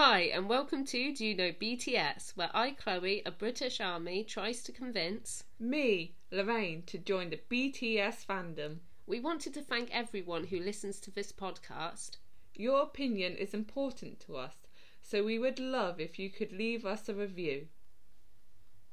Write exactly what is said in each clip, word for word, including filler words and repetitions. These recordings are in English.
Hi and welcome to Do You Know B T S, where I, Chloe, a British army, tries to convince me, Lorraine, to join the B T S fandom. We wanted to thank everyone who listens to this podcast. Your opinion is important to us, so we would love if you could leave us a review.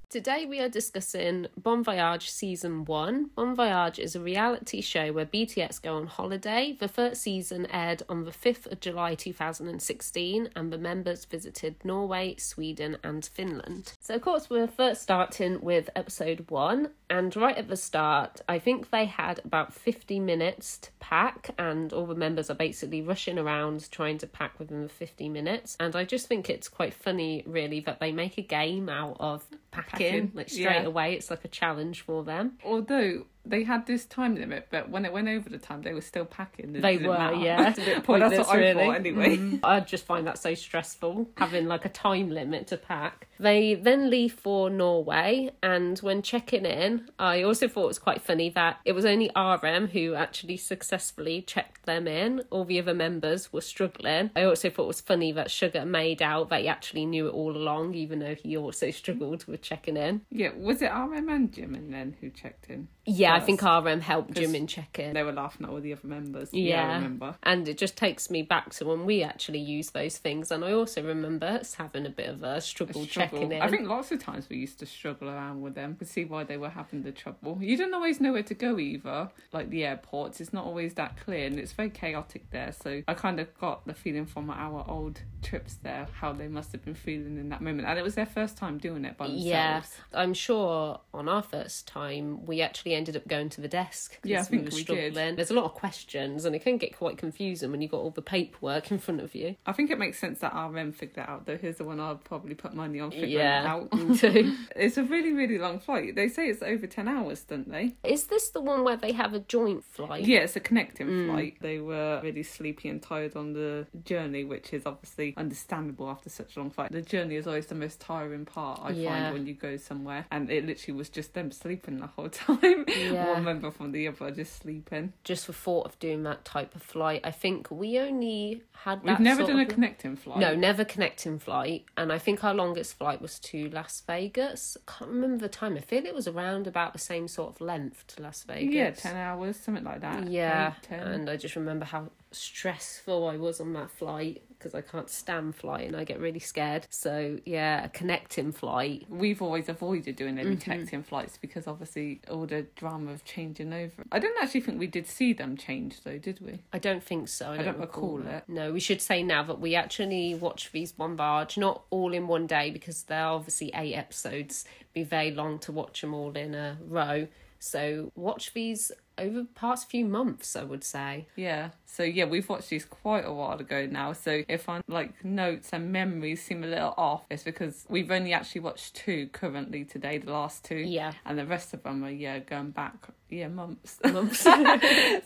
Today we are discussing Bon Voyage Season one. Bon Voyage is a reality show where B T S go on holiday. The first season aired on the fifth of July two thousand sixteen and the members visited Norway, Sweden and Finland. So of course we're first starting with episode one, and right at the start I think they had about fifty minutes to pack, and all the members are basically rushing around trying to pack within the fifty minutes, and I just think it's quite funny really that they make a game out of packing. In, like straight yeah. away, it's like a challenge for them. Although they had this time limit, but when it went over the time, they were still packing. They were, matter. yeah. It's a bit pointless, well, that's what really. I thought anyway. Mm. I just find that so stressful, having like a time limit to pack. They then leave for Norway, and when checking in, I also thought it was quite funny that it was only R M who actually successfully checked them in. All the other members were struggling. I also thought it was funny that Sugar made out that he actually knew it all along, even though he also struggled with checking in. Yeah, was it R M and Jimin then who checked in? Yeah, I think R M helped Jim in check-in. They were laughing at all the other members. Yeah. yeah, I remember. And it just takes me back to when we actually use those things. And I also remember us having a bit of a struggle, a struggle. checking in. I think lots of times we used to struggle around with them. Could see why they were having the trouble. You don't always know where to go either. Like the airports, it's not always that clear and it's very chaotic there. So I kind of got the feeling from our old trips there, how they must have been feeling in that moment. And it was their first time doing it by themselves. Yeah, I'm sure on our first time, we actually ended up going to the desk. Yeah, I think we, we did. There's a lot of questions and it can get quite confusing when you've got all the paperwork in front of you. I think it makes sense that R M figured that out, though. Here's the one I'll probably put money on figuring yeah, it out. Me too. It's a really, really long flight. They say it's over ten hours, don't they? Is this the one where they have a joint flight? Yeah, it's a connecting mm. flight. They were really sleepy and tired on the journey, which is obviously understandable after such a long flight. The journey is always the most tiring part, I yeah. find, when you go somewhere. And it literally was just them sleeping the whole time. Yeah. One member from the other just sleeping. Just the thought of doing that type of flight. I think we only had that We've never sort done of... a connecting flight. No, never connecting flight. And I think our longest flight was to Las Vegas. I can't remember the time. I feel it was around about the same sort of length to Las Vegas. Yeah, ten hours, something like that. Yeah, eight, ten. And I just remember how stressful I was on that flight, because I can't stand flying. I get really scared. So yeah, a connecting flight. We've always avoided doing any mm-hmm. connecting flights because obviously all the drama of changing over. I don't actually think we did see them change though, did we? I don't think so. I, I don't, don't recall, recall it. it. No, we should say now that we actually watch these Bon Voyage not all in one day, because they're obviously eight episodes. It'd be very long to watch them all in a row. So watch these over the past few months, I would say. Yeah. So, yeah, we've watched these quite a while ago now. So if our, like, notes and memories seem a little off, it's because we've only actually watched two currently today, the last two. Yeah. And the rest of them are, yeah, going back, yeah, months. Months.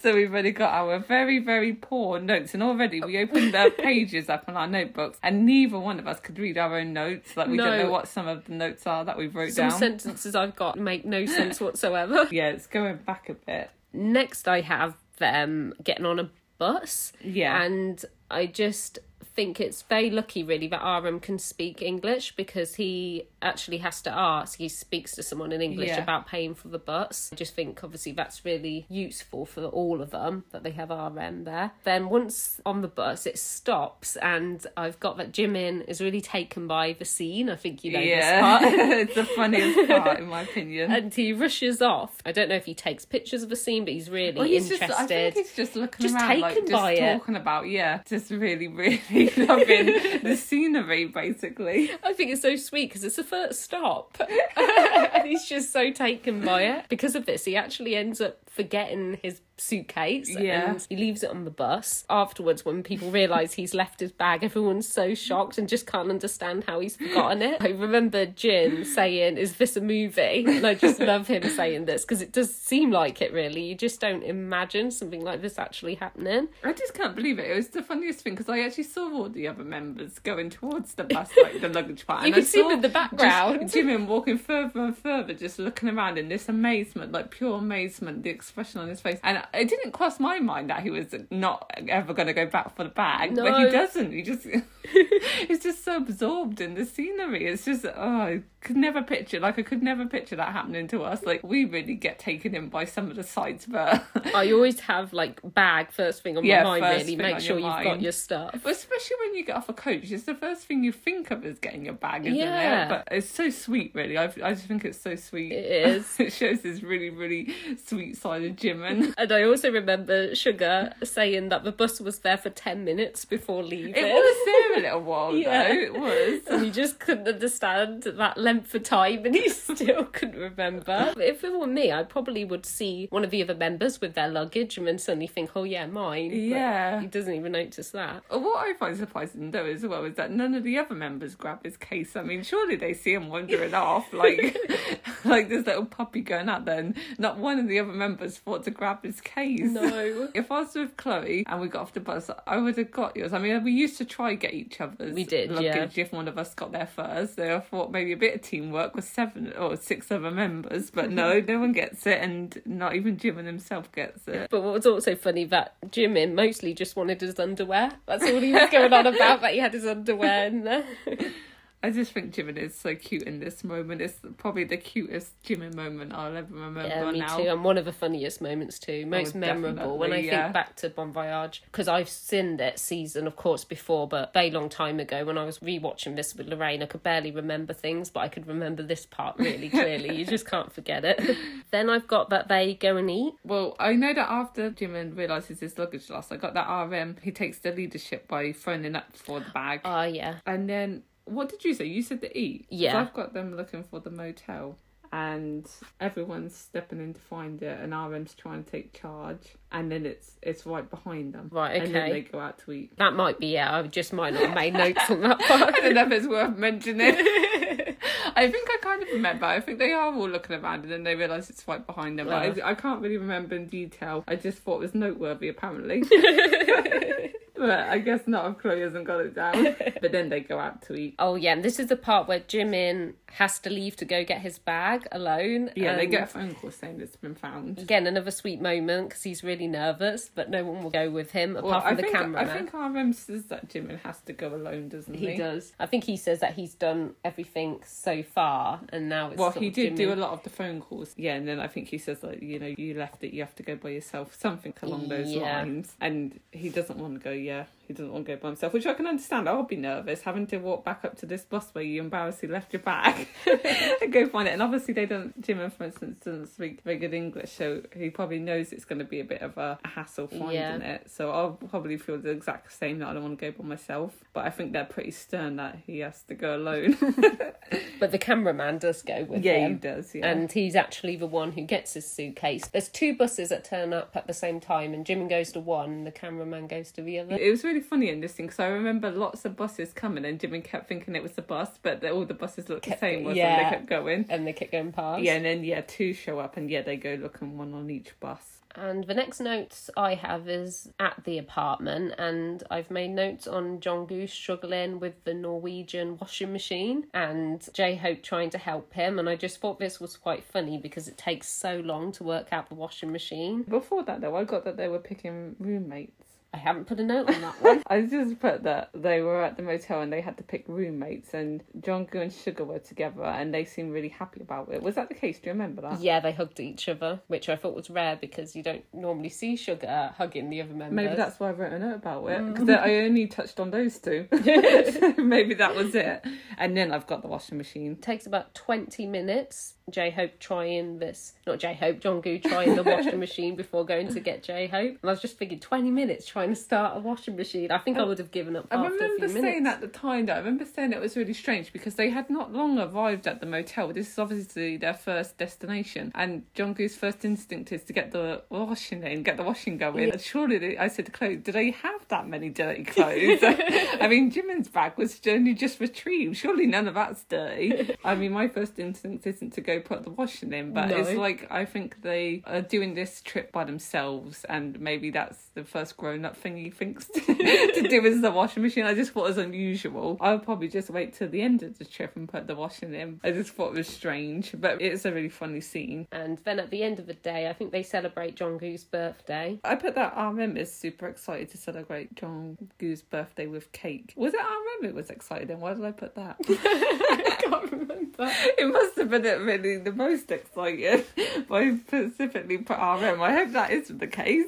So we've already got our very, very poor notes. And already we opened the pages up on our notebooks and neither one of us could read our own notes. Like, we no. don't know what some of the notes are that we've wrote some down. Some sentences I've got make no sense whatsoever. Yeah, it's going back a bit. Next, I have them getting on a bus. Yeah. And I just think it's very lucky, really, that R M can speak English, because he actually has to ask. He speaks to someone in English yeah. about paying for the bus. I just think, obviously, that's really useful for all of them, that they have R M there. Then once on the bus, it stops, and I've got that Jimin is really taken by the scene. I think you know yeah. this part. It's the funniest part, in my opinion. And he rushes off. I don't know if he takes pictures of the scene, but he's really well, he's interested. Just, I think he's just looking just around, like, just talking it. about, yeah, just really, really... loving the scenery, basically. I think it's so sweet because it's the first stop. And he's just so taken by it. Because of this, he actually ends up forgetting his suitcase yeah. and he leaves it on the bus. Afterwards, when people realise he's left his bag, everyone's so shocked and just can't understand how he's forgotten it. I remember Jin saying, "Is this a movie?" And I just love him saying this, because it does seem like it, really. You just don't imagine something like this actually happening. I just can't believe it. It was the funniest thing, because I actually saw all the other members going towards the bus, like the luggage part. You and could I see them in the background. Jimin walking further and further, just looking around in this amazement, like pure amazement, the expression on his face. And it didn't cross my mind that he was not ever going to go back for the bag, no. but he doesn't. He just... It's just so absorbed in the scenery. It's just, oh, I could never picture, like I could never picture that happening to us. Like, we really get taken in by some of the sights, but... I always have, like, bag first thing on yeah, my mind, really. Make sure you've mind. got your stuff. But especially when you get off a coach, it's the first thing you think of is getting your bag, isn't yeah. it? But it's so sweet, really. I I just think it's so sweet. It is. It shows this really, really sweet side of Jimin. And I also remember Sugar saying that the bus was there for ten minutes before leaving. It was there a little while, yeah. though. It was. And he just couldn't understand that length of time, and he still couldn't remember. If it were me, I probably would see one of the other members with their luggage and then suddenly think, oh yeah, mine. Yeah. But he doesn't even notice that. What I find surprising, though, as well, is that none of the other members grab his case. I mean, surely they see him wandering off, like, like this little puppy going out there, and not one of the other members thought to grab his case. No. If I was with Chloe and we got off the bus, I would have got yours. I mean, we used to try get each other's we did, luggage yeah. if one of us got there first. So I thought maybe a bit of teamwork with seven or six other members, but no, no one gets it, and not even Jimin himself gets it. But what was also funny, that Jimin mostly just wanted his underwear. That's all he was going on about, that he had his underwear in there. I just think Jimin is so cute in this moment. It's probably the cutest Jimin moment I'll ever remember yeah, me now. Me too, and one of the funniest moments too. Most oh, memorable. When I yeah. think back to Bon Voyage, because I've seen that season, of course, before, but a very long time ago when I was rewatching this with Lorraine, I could barely remember things, but I could remember this part really clearly. You just can't forget it. Then I've got that they go and eat. Well, I know that after Jimin realises his luggage lost, I got that R M, he takes the leadership by phoning up for the bag. Oh, uh, yeah. And then... What did you say? You said to eat. Yeah. I've got them looking for the motel, and everyone's stepping in to find it, and R M's trying to take charge, and then it's it's right behind them. Right, okay. And then they go out to eat. That might be, yeah, I just might not have made notes on that part. I don't know if it's worth mentioning. I think I kind of remember. I think they are all looking around, and then they realise it's right behind them. Well. But I, I can't really remember in detail. I just thought it was noteworthy, apparently. But I guess not if Chloe hasn't got it down. But then they go out to eat. Oh, yeah. And this is the part where Jimin has to leave to go get his bag alone. Yeah, and they get a phone call saying it's been found. Again, another sweet moment because he's really nervous, but no one will go with him apart well, from I the think, cameraman. I think R M says that Jimin has to go alone, doesn't he? He does. I think he says that he's done everything so far, and now it's Well, he did Jimin. do a lot of the phone calls. Yeah, and then I think he says, like, you know, you left it, you have to go by yourself, something along those yeah. lines. And he doesn't want to go yet. Yeah, he doesn't want to go by himself, which I can understand. I'll be nervous having to walk back up to this bus where you embarrassingly left your bag and go find it. And obviously they don't, Jimin, for instance, doesn't speak very good English, so he probably knows it's going to be a bit of a hassle finding yeah. it. So I'll probably feel the exact same, that I don't want to go by myself. But I think they're pretty stern that he has to go alone. But the cameraman does go with yeah, him. Yeah, he does, yeah. And he's actually the one who gets his suitcase. There's two buses that turn up at the same time, and Jimin goes to one and the cameraman goes to the other. It was really funny and interesting because I remember lots of buses coming, and Jimin kept thinking it was the bus, but all the buses looked kept, the same, wasn't yeah. they? They kept going. And they kept going past. Yeah, and then, yeah, two show up, and yeah, they go looking, one on each bus. And the next notes I have is at the apartment, and I've made notes on Jungkook struggling with the Norwegian washing machine and J-Hope trying to help him, and I just thought this was quite funny because it takes so long to work out the washing machine. Before that, though, I got that they were picking roommates. I haven't put a note on that one. I just put that they were at the motel and they had to pick roommates, and Jungkook and Sugar were together and they seemed really happy about it. Was that the case? Do you remember that? Yeah, they hugged each other, which I thought was rare because you don't normally see Sugar hugging the other members. Maybe that's why I wrote a note about it, because mm. I only touched on those two. Maybe that was it. And then I've got the washing machine. It takes about twenty minutes. J-Hope trying this, not J-Hope, Jungkook trying the washing machine before going to get J-Hope. And I was just thinking, twenty minutes trying to start a washing machine. I think um, I would have given up after a few minutes. I remember saying at the time that, I remember saying it was really strange because they had not long arrived at the motel. This is obviously their first destination. And Jungkook's first instinct is to get the washing in, get the washing going. Yeah. And surely, they, I said to Chloe, do they have that many dirty clothes? I mean, Jimin's bag was only just retrieved. Surely none of that's dirty. I mean, my first instinct isn't to go put the washing in, but no. It's like I think they are doing this trip by themselves, and maybe that's the first grown-up grown-up thingy thinks to, to do is the washing machine. I just thought it was unusual. I would probably just wait till the end of the trip and put the washing in. I just thought it was strange, but it's a really funny scene. And then at the end of the day, I think they celebrate Jongkook's birthday. I put that R M is super excited to celebrate Jongkook's birthday with cake. Was it R M it was excited? Then why did I put that? I can't remember. It must have been it really the most excited. But I specifically put R M. I hope that isn't the case.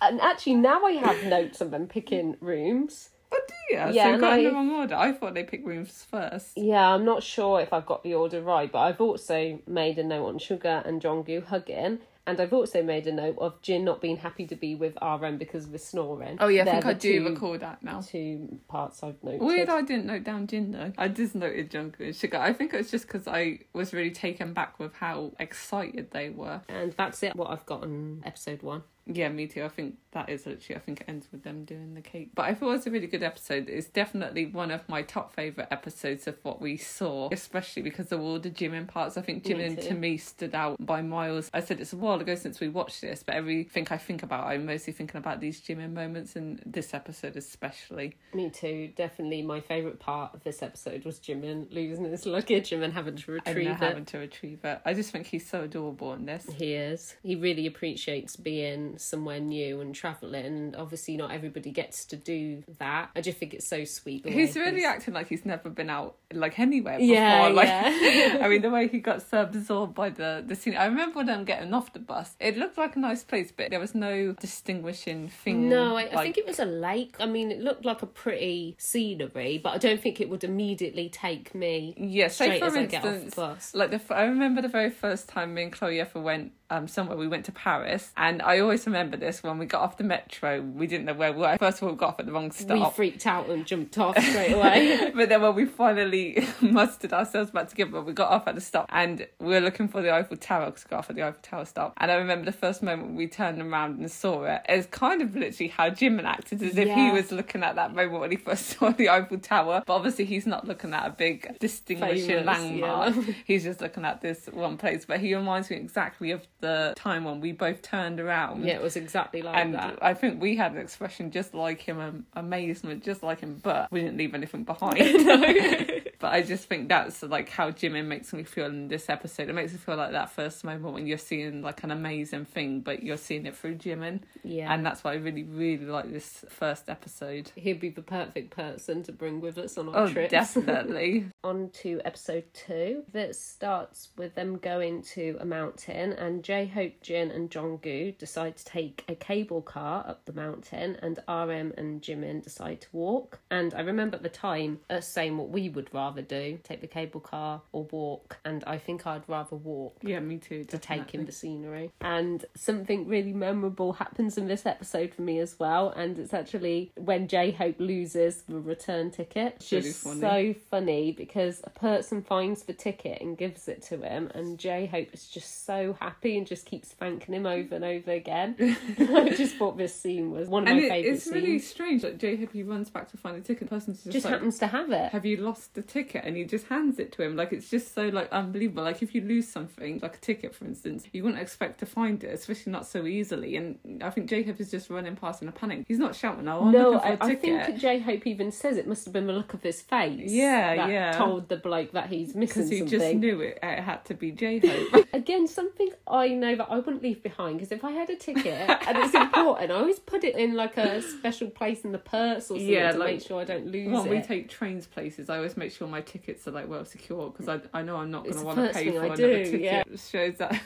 And actually, now I have notes of them picking rooms. Oh, do you? Yeah, so you got I... in the wrong order. I thought they picked rooms first. Yeah, I'm not sure if I've got the order right, but I've also made a note on Sugar and Jungkook hugging. And I've also made a note of Jin not being happy to be with R M because of his snoring. Oh, yeah, I They're think I do two, recall that now. Two parts I've noted. Weird I didn't note down Jin, though. I just noted Jungkook and Sugar. I think it was just because I was really taken back with how excited they were. And that's it, what I've got on episode one. Yeah, me too. I think that is literally, I think it ends with them doing the cake. But I thought it was a really good episode. It's definitely one of my top favourite episodes of what we saw, especially because of all the Jimin parts. I think Jimin to me stood out by miles. I said it's a while ago since we watched this, but everything I think about, I'm mostly thinking about these Jimin moments, and this episode especially. Me too. Definitely my favourite part of this episode was Jimin losing his luggage and then having to retrieve and it. having to retrieve it. I just think he's so adorable in this. He is. He really appreciates being somewhere new and travelling, and obviously not everybody gets to do that. I just think it's so sweet. He's really he's... acting like he's never been out like anywhere before. Yeah, like, yeah. I mean, the way he got so absorbed by the, the scene. I remember them getting off the bus. It looked like a nice place, but there was no distinguishing thing. No, I, like... I think it was a lake. I mean, it looked like a pretty scenery, but I don't think it would immediately take me yeah, straight for as instance, I get off the bus. Like the, I remember the very first time me and Chloe ever went Um, somewhere we went to Paris, and I always remember this. When we got off the metro, we didn't know where we were. First of all, we got off at the wrong stop. We freaked out and jumped off straight away. But then when we finally mustered ourselves back together, we got off at the stop, and we were looking for the Eiffel Tower because we got off at the Eiffel Tower stop. And I remember the first moment we turned around and saw it, it's kind of literally how Jimin acted, as yeah. if he was looking at that moment when he first saw the Eiffel Tower. But obviously he's not looking at a big distinguishing landmark. Yeah. He's just looking at this one place. But he reminds me exactly of the time when we both turned around. Yeah, it was exactly like and that. And I think we had an expression just like him, um, amazement, just like him, but we didn't leave anything behind. But I just think that's like how Jimin makes me feel in this episode. It makes me feel like that first moment when you're seeing like an amazing thing, but you're seeing it through Jimin. Yeah. And that's why I really, really like this first episode. He'd be the perfect person to bring with us on our oh, trips. Definitely. On to episode two, that starts with them going to a mountain, and J-Hope, Jin and Jungkook decide to take a cable car up the mountain, and R M and Jimin decide to walk. And I remember at the time us saying what we would rather do, take the cable car or walk, and I think I'd rather walk. Yeah, me too. Definitely. To take in the scenery. And something really memorable happens in this episode for me as well, and it's actually when J-Hope loses the return ticket. It's really funny. So funny because a person finds the ticket and gives it to him, and J-Hope is just so happy and just keeps thanking him over and over again. I just thought this scene was one of and my it, favourite it's scenes. It's really strange, like J-Hope, he runs back to find the ticket, the person just, just like, happens to have it. Have you lost the ticket? And he just hands it to him. Like, it's just so like unbelievable. Like, if you lose something, like a ticket for instance, you wouldn't expect to find it, especially not so easily. And I think J-Hope is just running past in a panic. He's not shouting, oh, I'm no, looking for I, a ticket. No, I think J-Hope even says it must have been the look of his face. Yeah, that yeah. told the bloke that he's missing something. Because he just knew it, it had to be J-Hope. Again, something I know that I wouldn't leave behind, because if I had a ticket and it's important, I always put it in like a special place in the purse or something, yeah, to like, make sure I don't lose well, it. When we take trains places, I always make sure my tickets are like well secure, because I, I know I'm not going to want to pay for I another do, ticket. Yeah. It shows that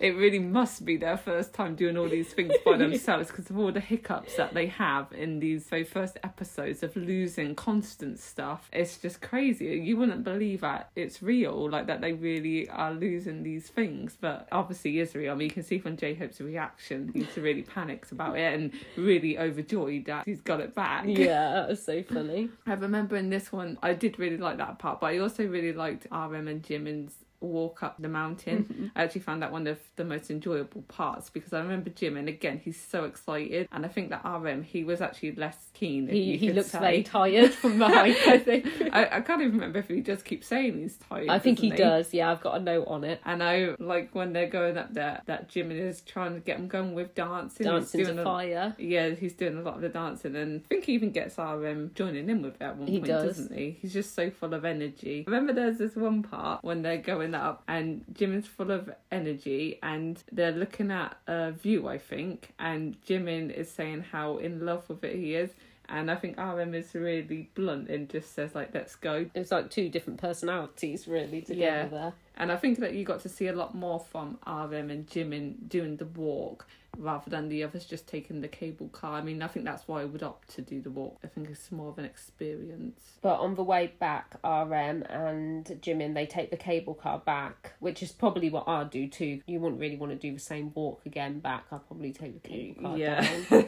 it really must be their first time doing all these things by themselves, because of all the hiccups that they have in these very first episodes of losing constant stuff. It's just crazy. You wouldn't believe that it's real, like that they really are losing these things. But obviously is real. I mean, you can see from J-Hope's reaction, he's really panics about it and really overjoyed that he's got it back. Yeah, that was so funny. I remember in this one, I did really like that part, but I also really liked R M and Jimin's walk up the mountain. Mm-hmm. I actually found that one of the most enjoyable parts, because I remember Jim, and again, he's so excited, and I think that R M, he was actually less keen. He, he looks very tired from the hike, I think. I, I can't even remember if he just keeps saying he's tired. I think he, he does, yeah, I've got a note on it. And I, like, when they're going up there, that Jim is trying to get him going with dancing. Dancing to fire. A, yeah, he's doing a lot of the dancing, and I think he even gets R M joining in with that one he point, does. Doesn't he? He's just so full of energy. I remember there's this one part when they're going up and Jim is full of energy and they're looking at a view, I think, and Jimin is saying how in love with it he is, and I think R M is really blunt and just says, like, let's go. It's like two different personalities really together. Yeah. There. And I think that you got to see a lot more from R M and Jimin doing the walk rather than the others just taking the cable car. I mean, I think that's why I would opt to do the walk. I think it's more of an experience. But on the way back, R M and Jimin, they take the cable car back, which is probably what I'd do too. You wouldn't really want to do the same walk again back. I'd probably take the cable car yeah. down.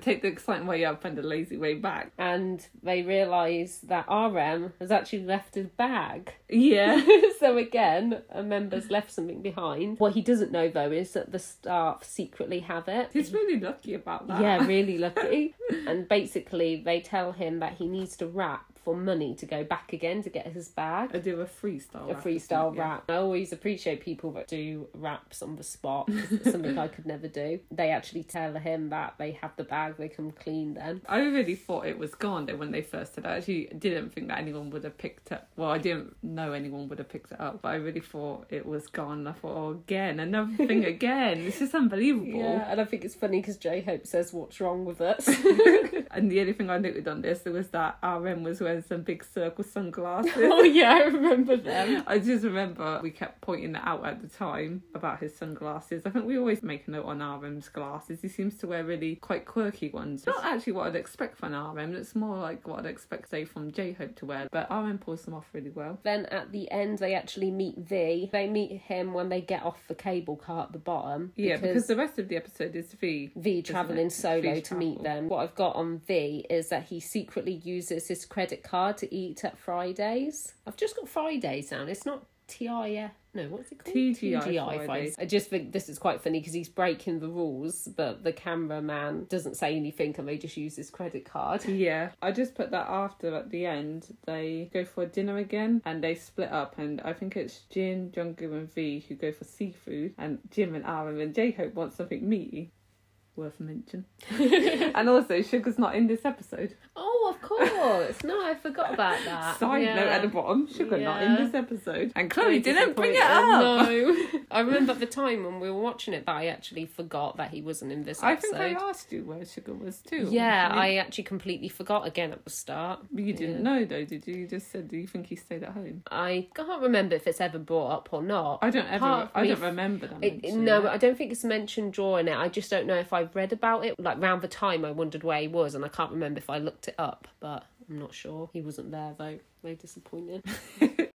Take the exciting way up and the lazy way back. And they realise that R M has actually left his bag. Yeah. So again, a member's left something behind. What he doesn't know though is that the staff secretly have it. He's really lucky about that. Yeah, really lucky. And basically they tell him that he needs to rap for money to go back again to get his bag. I do a freestyle a rap. A freestyle rap. Yeah. I always appreciate people that do raps on the spot. It's something I could never do. They actually tell him that they have the bag, they come clean then. I really thought it was gone though when they first did it. I actually didn't think that anyone would have picked up. Well, I didn't know anyone would have picked it up, but I really thought it was gone. I thought, oh, again, another thing again. It's just unbelievable. Yeah, and I think it's funny because J-Hope says, what's wrong with us? And the only thing I noted on this was that R M was wearing some big circle sunglasses. Oh yeah, I remember them. I just remember we kept pointing that out at the time about his sunglasses. I think we always make a note on R M's glasses. He seems to wear really quite quirky ones. Not actually what I'd expect from R M. It's more like what I'd expect, say, from J-Hope to wear. But R M pulls them off really well. Then at the end, they actually meet V. They meet him when they get off the cable car at the bottom. Yeah, because, because the rest of the episode is V. V travelling solo to meet them. What I've got on V is that he secretly uses his credit card to eat at Fridays. I've just got Fridays down. It's not T I F. No, what's it called? T G I Fridays. I just think this is quite funny because he's breaking the rules, but the cameraman doesn't say anything and they just use his credit card. Yeah. I just put that after, at the end, they go for dinner again and they split up, and I think it's Jin, Jungkook and V who go for seafood, and Jim and Aaron and J-Hope want something meaty. Worth a mention. And also, Sugar's not in this episode. Oh, of course. No, I forgot about that. Side yeah. note at the bottom, Sugar yeah. not in this episode. And Chloe didn't bring it up. No. I remember at the time when we were watching it that I actually forgot that he wasn't in this episode. I think I asked you where Sugar was too. Yeah, I, mean, I actually completely forgot again at the start. You didn't yeah. know though, did you? You just said, do you think he stayed at home? I can't remember if it's ever brought up or not. I don't ever, Part I don't me, remember that. It, no, it. I don't think it's mentioned during it. I just don't know if I read about it, like round the time I wondered where he was, and I can't remember if I looked it up, but I'm not sure. He wasn't there though. Very disappointed.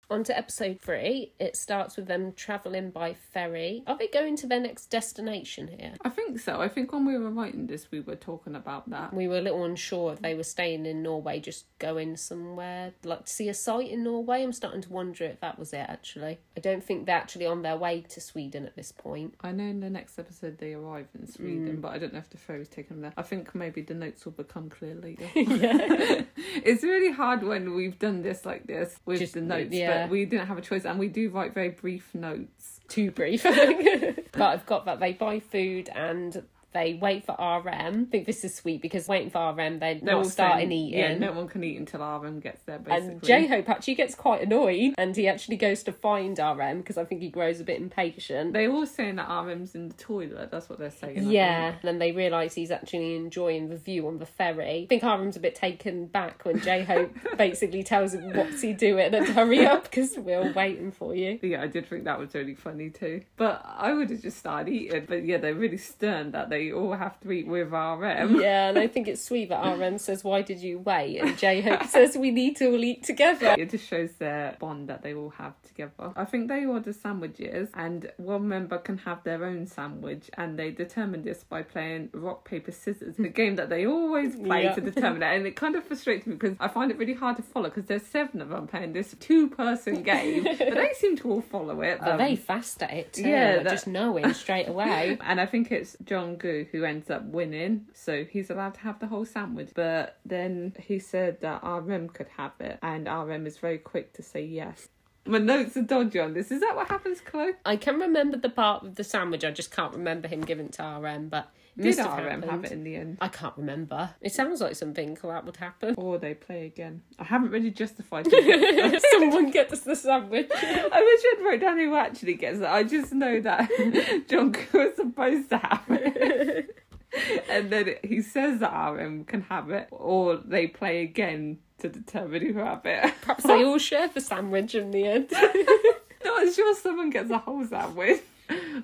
On to episode three. It starts with them travelling by ferry. Are they going to their next destination here? I think so. I think when we were writing this, we were talking about that. We were a little unsure if they were staying in Norway, just going somewhere, like to see a site in Norway. I'm starting to wonder if that was it, actually. I don't think they're actually on their way to Sweden at this point. I know in the next episode they arrive in Sweden, mm. but I don't know if the ferry's taken them there. I think maybe the notes will become clear later. Yeah. It's really hard when we've done this like this with just the notes, yeah. But we didn't have a choice, and we do write very brief notes. Too brief. But I've got that they buy food and they wait for R M. I think this is sweet because waiting for R M, they're no not starting saying, eating. Yeah, no one can eat until R M gets there, basically. And J-Hope actually gets quite annoyed and he actually goes to find R M because I think he grows a bit impatient. They're all saying that R M's in the toilet. That's what they're saying. Yeah. And then they realise he's actually enjoying the view on the ferry. I think R M's a bit taken back when J-Hope basically tells him what's he doing and hurry up because we're all waiting for you. Yeah, I did think that was really funny too. But I would have just started eating. But yeah, they're really stern that they we all have to eat with R M. Yeah, and I think it's sweet that R M says, why did you wait? And J-Hope says, we need to all eat together. It just shows their bond that they all have together. I think they order sandwiches and one member can have their own sandwich, and they determine this by playing rock, paper, scissors, the game that they always play yeah. to determine it. And it kind of frustrates me because I find it really hard to follow, because there's seven of them playing this two-person game, but they seem to all follow it. Are um, they fast at it too? Yeah, that... just knowing straight away. And I think it's Jung-Goo who ends up winning, so he's allowed to have the whole sandwich. But then he said that R M could have it, and R M is very quick to say yes. My notes are dodgy on this. Is that what happens, Chloe? I can remember the part of the sandwich. I just can't remember him giving it to R M, but... Did R M have it in the end? I can't remember. It sounds like something that would happen. Or they play again. I haven't really justified it. Someone gets the sandwich. I wish I'd wrote down who actually gets it. I just know that Jung-Goo was supposed to have it. And then he says that R M can have it, or they play again to determine who have it. Perhaps they all share the sandwich in the end. No, I'm sure someone gets a whole sandwich.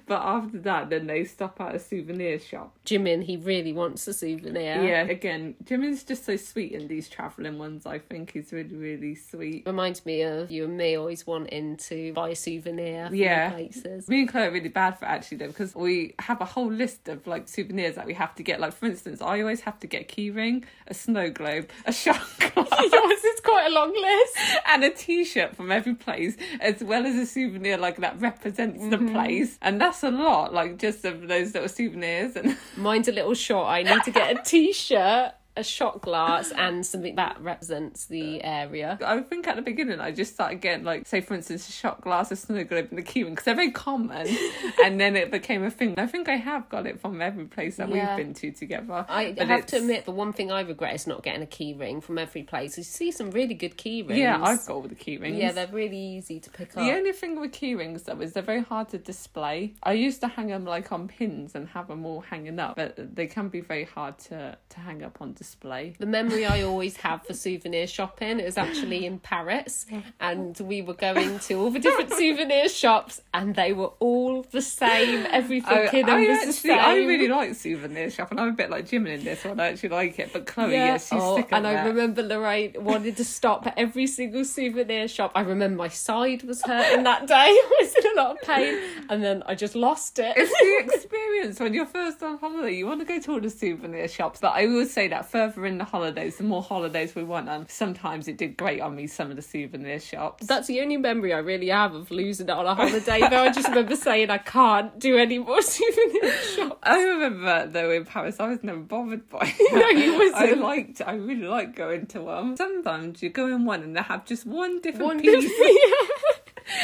But after that, then they stop at a souvenir shop. Jimin, he really wants a souvenir. Yeah, again, Jimin's just so sweet in these travelling ones. I think he's really, really sweet. Reminds me of you and me always wanting to buy a souvenir from yeah. places. Me and Chloe are really bad for it, actually, though, because we have a whole list of, like, souvenirs that we have to get. Like, for instance, I always have to get a keyring, a snow globe, a shark glass. Yours is quite a long list. And a T-shirt from every place, as well as a souvenir, like, that represents mm-hmm. the place. And that's a lot, like, just of those little souvenirs. And mine's a little short. I need to get a T-shirt, a shot glass, and something that represents the area. I think at the beginning I just started getting, like, say for instance, a shot glass, a snow globe, and a keyring, because they're very common. And then it became a thing. I think I have got it from every place that yeah. we've been to together. I but have it's... to admit, the one thing I regret is not getting a keyring from every place. You see some really good keyrings. Yeah, I've got all the keyrings. Yeah, they're really easy to pick the up. The only thing with keyrings though is they're very hard to display. I used to hang them, like, on pins and have them all hanging up, but they can be very hard to, to hang up on display. The memory I always have for souvenir shopping is actually in Paris, and we were going to all the different souvenir shops, and they were all the same. Everything I, I was actually, the same. I really like souvenir shopping. I'm a bit like Jimin in this one. I actually like it, but Chloe, yeah, yeah she's oh, sick of and that. I remember Lorraine wanted to stop at every single souvenir shop. I remember my side was hurting that day. I was in a lot of pain, and then I just lost it. It's the experience when you're first on holiday. You want to go to all the souvenir shops. But I always say that further in the holidays, the more holidays we went on, sometimes it did great on me, some of the souvenir shops. That's the only memory I really have of losing it on a holiday, though. I just remember saying I can't do any more souvenir shops. I remember, though, in Paris, I was never bothered by it. No, you wasn't. I liked, I really liked going to one. Sometimes you go in one and they have just one different one piece. Different, yeah.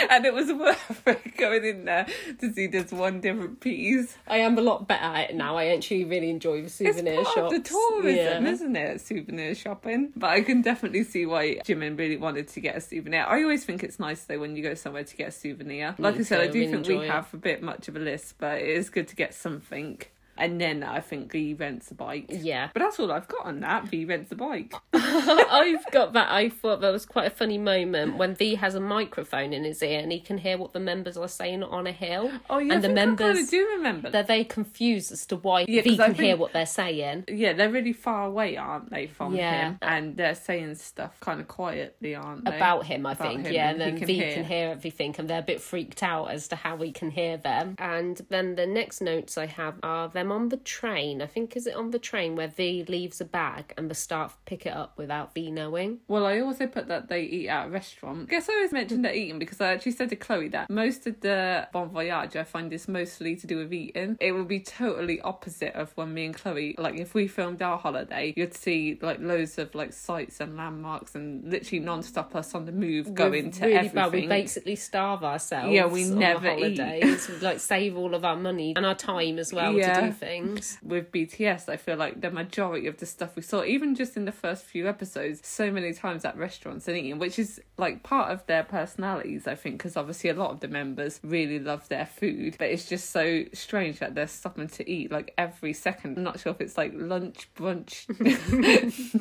And it was worth it going in there to see this one different piece. I am a lot better at it now. I actually really enjoy the souvenir shops. It's part shops. Of the tourism, yeah. isn't it? Souvenir shopping. But I can definitely see why Jimin really wanted to get a souvenir. I always think it's nice, though, when you go somewhere to get a souvenir. Like Me I said, too. I do we think we it. have a bit much of a list, but it is good to get something. And then I think he rents a bike. Yeah. But that's all I've got on that. V rents a bike. I've got that. I thought that was quite a funny moment when V has a microphone in his ear and he can hear what the members are saying on a hill. Oh, yeah. And I the think members, I kind of do remember. They're very confused as to why yeah, V can think, hear what they're saying. Yeah, they're really far away, aren't they, from yeah. him? And they're saying stuff kind of quietly, aren't they? About him, I About think. Him, yeah, and then can V hear. can hear everything, and they're a bit freaked out as to how he can hear them. And then the next notes I have are them on the train. I think is it on the train where V leaves a bag and the staff pick it up without V knowing? Well, I also put that they eat at a restaurant. I guess I always mentioned that eating, because I actually said to Chloe that most of the Bon Voyage I find is mostly to do with eating. It would be totally opposite of when me and Chloe, like, if we filmed our holiday, you'd see, like, loads of, like, sights and landmarks and literally non-stop us on the move We're going to really everything. Bad. We basically starve ourselves. Yeah, we on never holidays. eat. We, like, save all of our money and our time as well yeah. to do things. With B T S, I feel like the majority of the stuff we saw, even just in the first few episodes, so many times at restaurants and eating, which is, like, part of their personalities, I think, because obviously a lot of the members really love their food, but it's just so strange that they're stopping to eat, like, every second. I'm not sure if it's, like, lunch, brunch,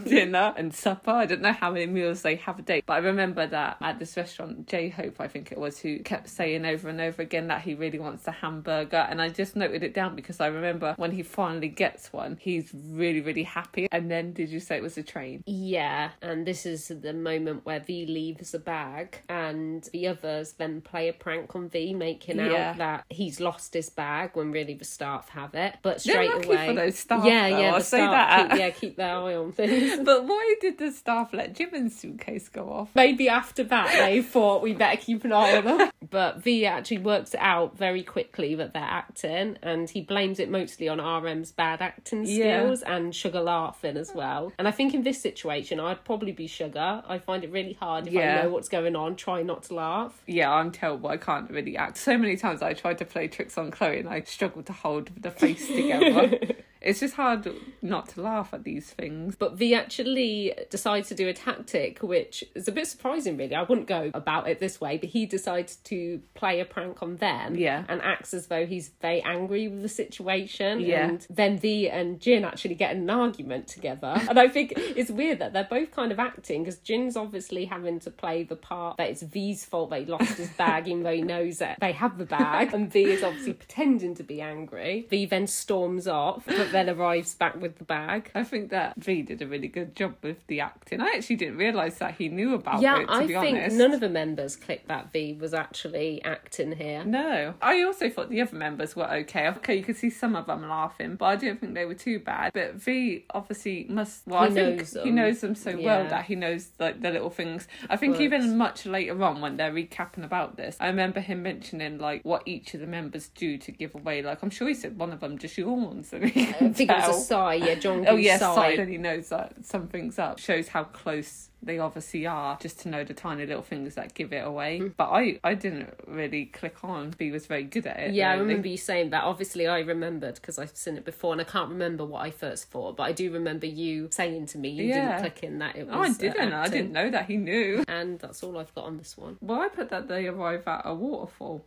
dinner and supper. I don't know how many meals they have a day, but I remember that at this restaurant, J-Hope, I think it was, who kept saying over and over again that he really wants a hamburger, and I just noted it down because I remember However, when he finally gets one, he's really, really happy. And then did you say it was a train? Yeah. And this is the moment where V leaves the bag and the others then play a prank on V, making out yeah. that he's lost his bag when really the staff have it. But straight They're away... for those staff, yeah, though, yeah, I'll say that. Keep, yeah, keep their eye on things. But why did the staff let Jimin's suitcase go off? Maybe after that they thought we better keep an eye on them. But V actually works out very quickly that they're acting, and he blames it mostly on R M's bad acting skills yeah. and Sugar laughing as well. And I think in this situation I'd probably be Sugar. I find it really hard if yeah. I know what's going on, try not to laugh. Yeah, I'm terrible. I can't really act. So many times I tried to play tricks on Chloe and I struggled to hold the face together. It's just hard not to laugh at these things. But V actually decides to do a tactic, which is a bit surprising, really. I wouldn't go about it this way, but he decides to play a prank on them yeah. and acts as though he's very angry with the situation. Yeah. And then V and Jin actually get in an argument together. And I think it's weird that they're both kind of acting, because Jin's obviously having to play the part that it's V's fault they lost his bag, even though he knows that they have the bag. And V is obviously pretending to be angry. V then storms off, but then arrives back with the bag. I think that V did a really good job with the acting. I actually didn't realise that he knew about yeah, it, to I be honest. Yeah, I think none of the members clicked that V was actually acting here. No. I also thought the other members were okay. Okay, you could see some of them laughing, but I didn't think they were too bad. But V obviously must... Well, he I think knows them. He knows them so yeah. well that he knows like the little things. I think Works. Even much later on when they're recapping about this, I remember him mentioning like what each of the members do to give away. Like, I'm sure he said one of them just yawns and he... I think tell. It was a sigh, yeah, John. Oh, yeah, sigh. Then he knows that something's up. Shows how close they obviously are, just to know the tiny little things that give it away. Mm. But I, I didn't really click on. B was very good at it. Yeah, really. I remember you saying that. Obviously, I remembered because I've seen it before and I can't remember what I first thought. But I do remember you saying to me you yeah. didn't click in that it was. Oh, I didn't. Uh, I didn't know that he knew. And that's all I've got on this one. Well, I put that they arrive at a waterfall.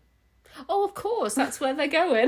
Oh, of course, that's where they're going.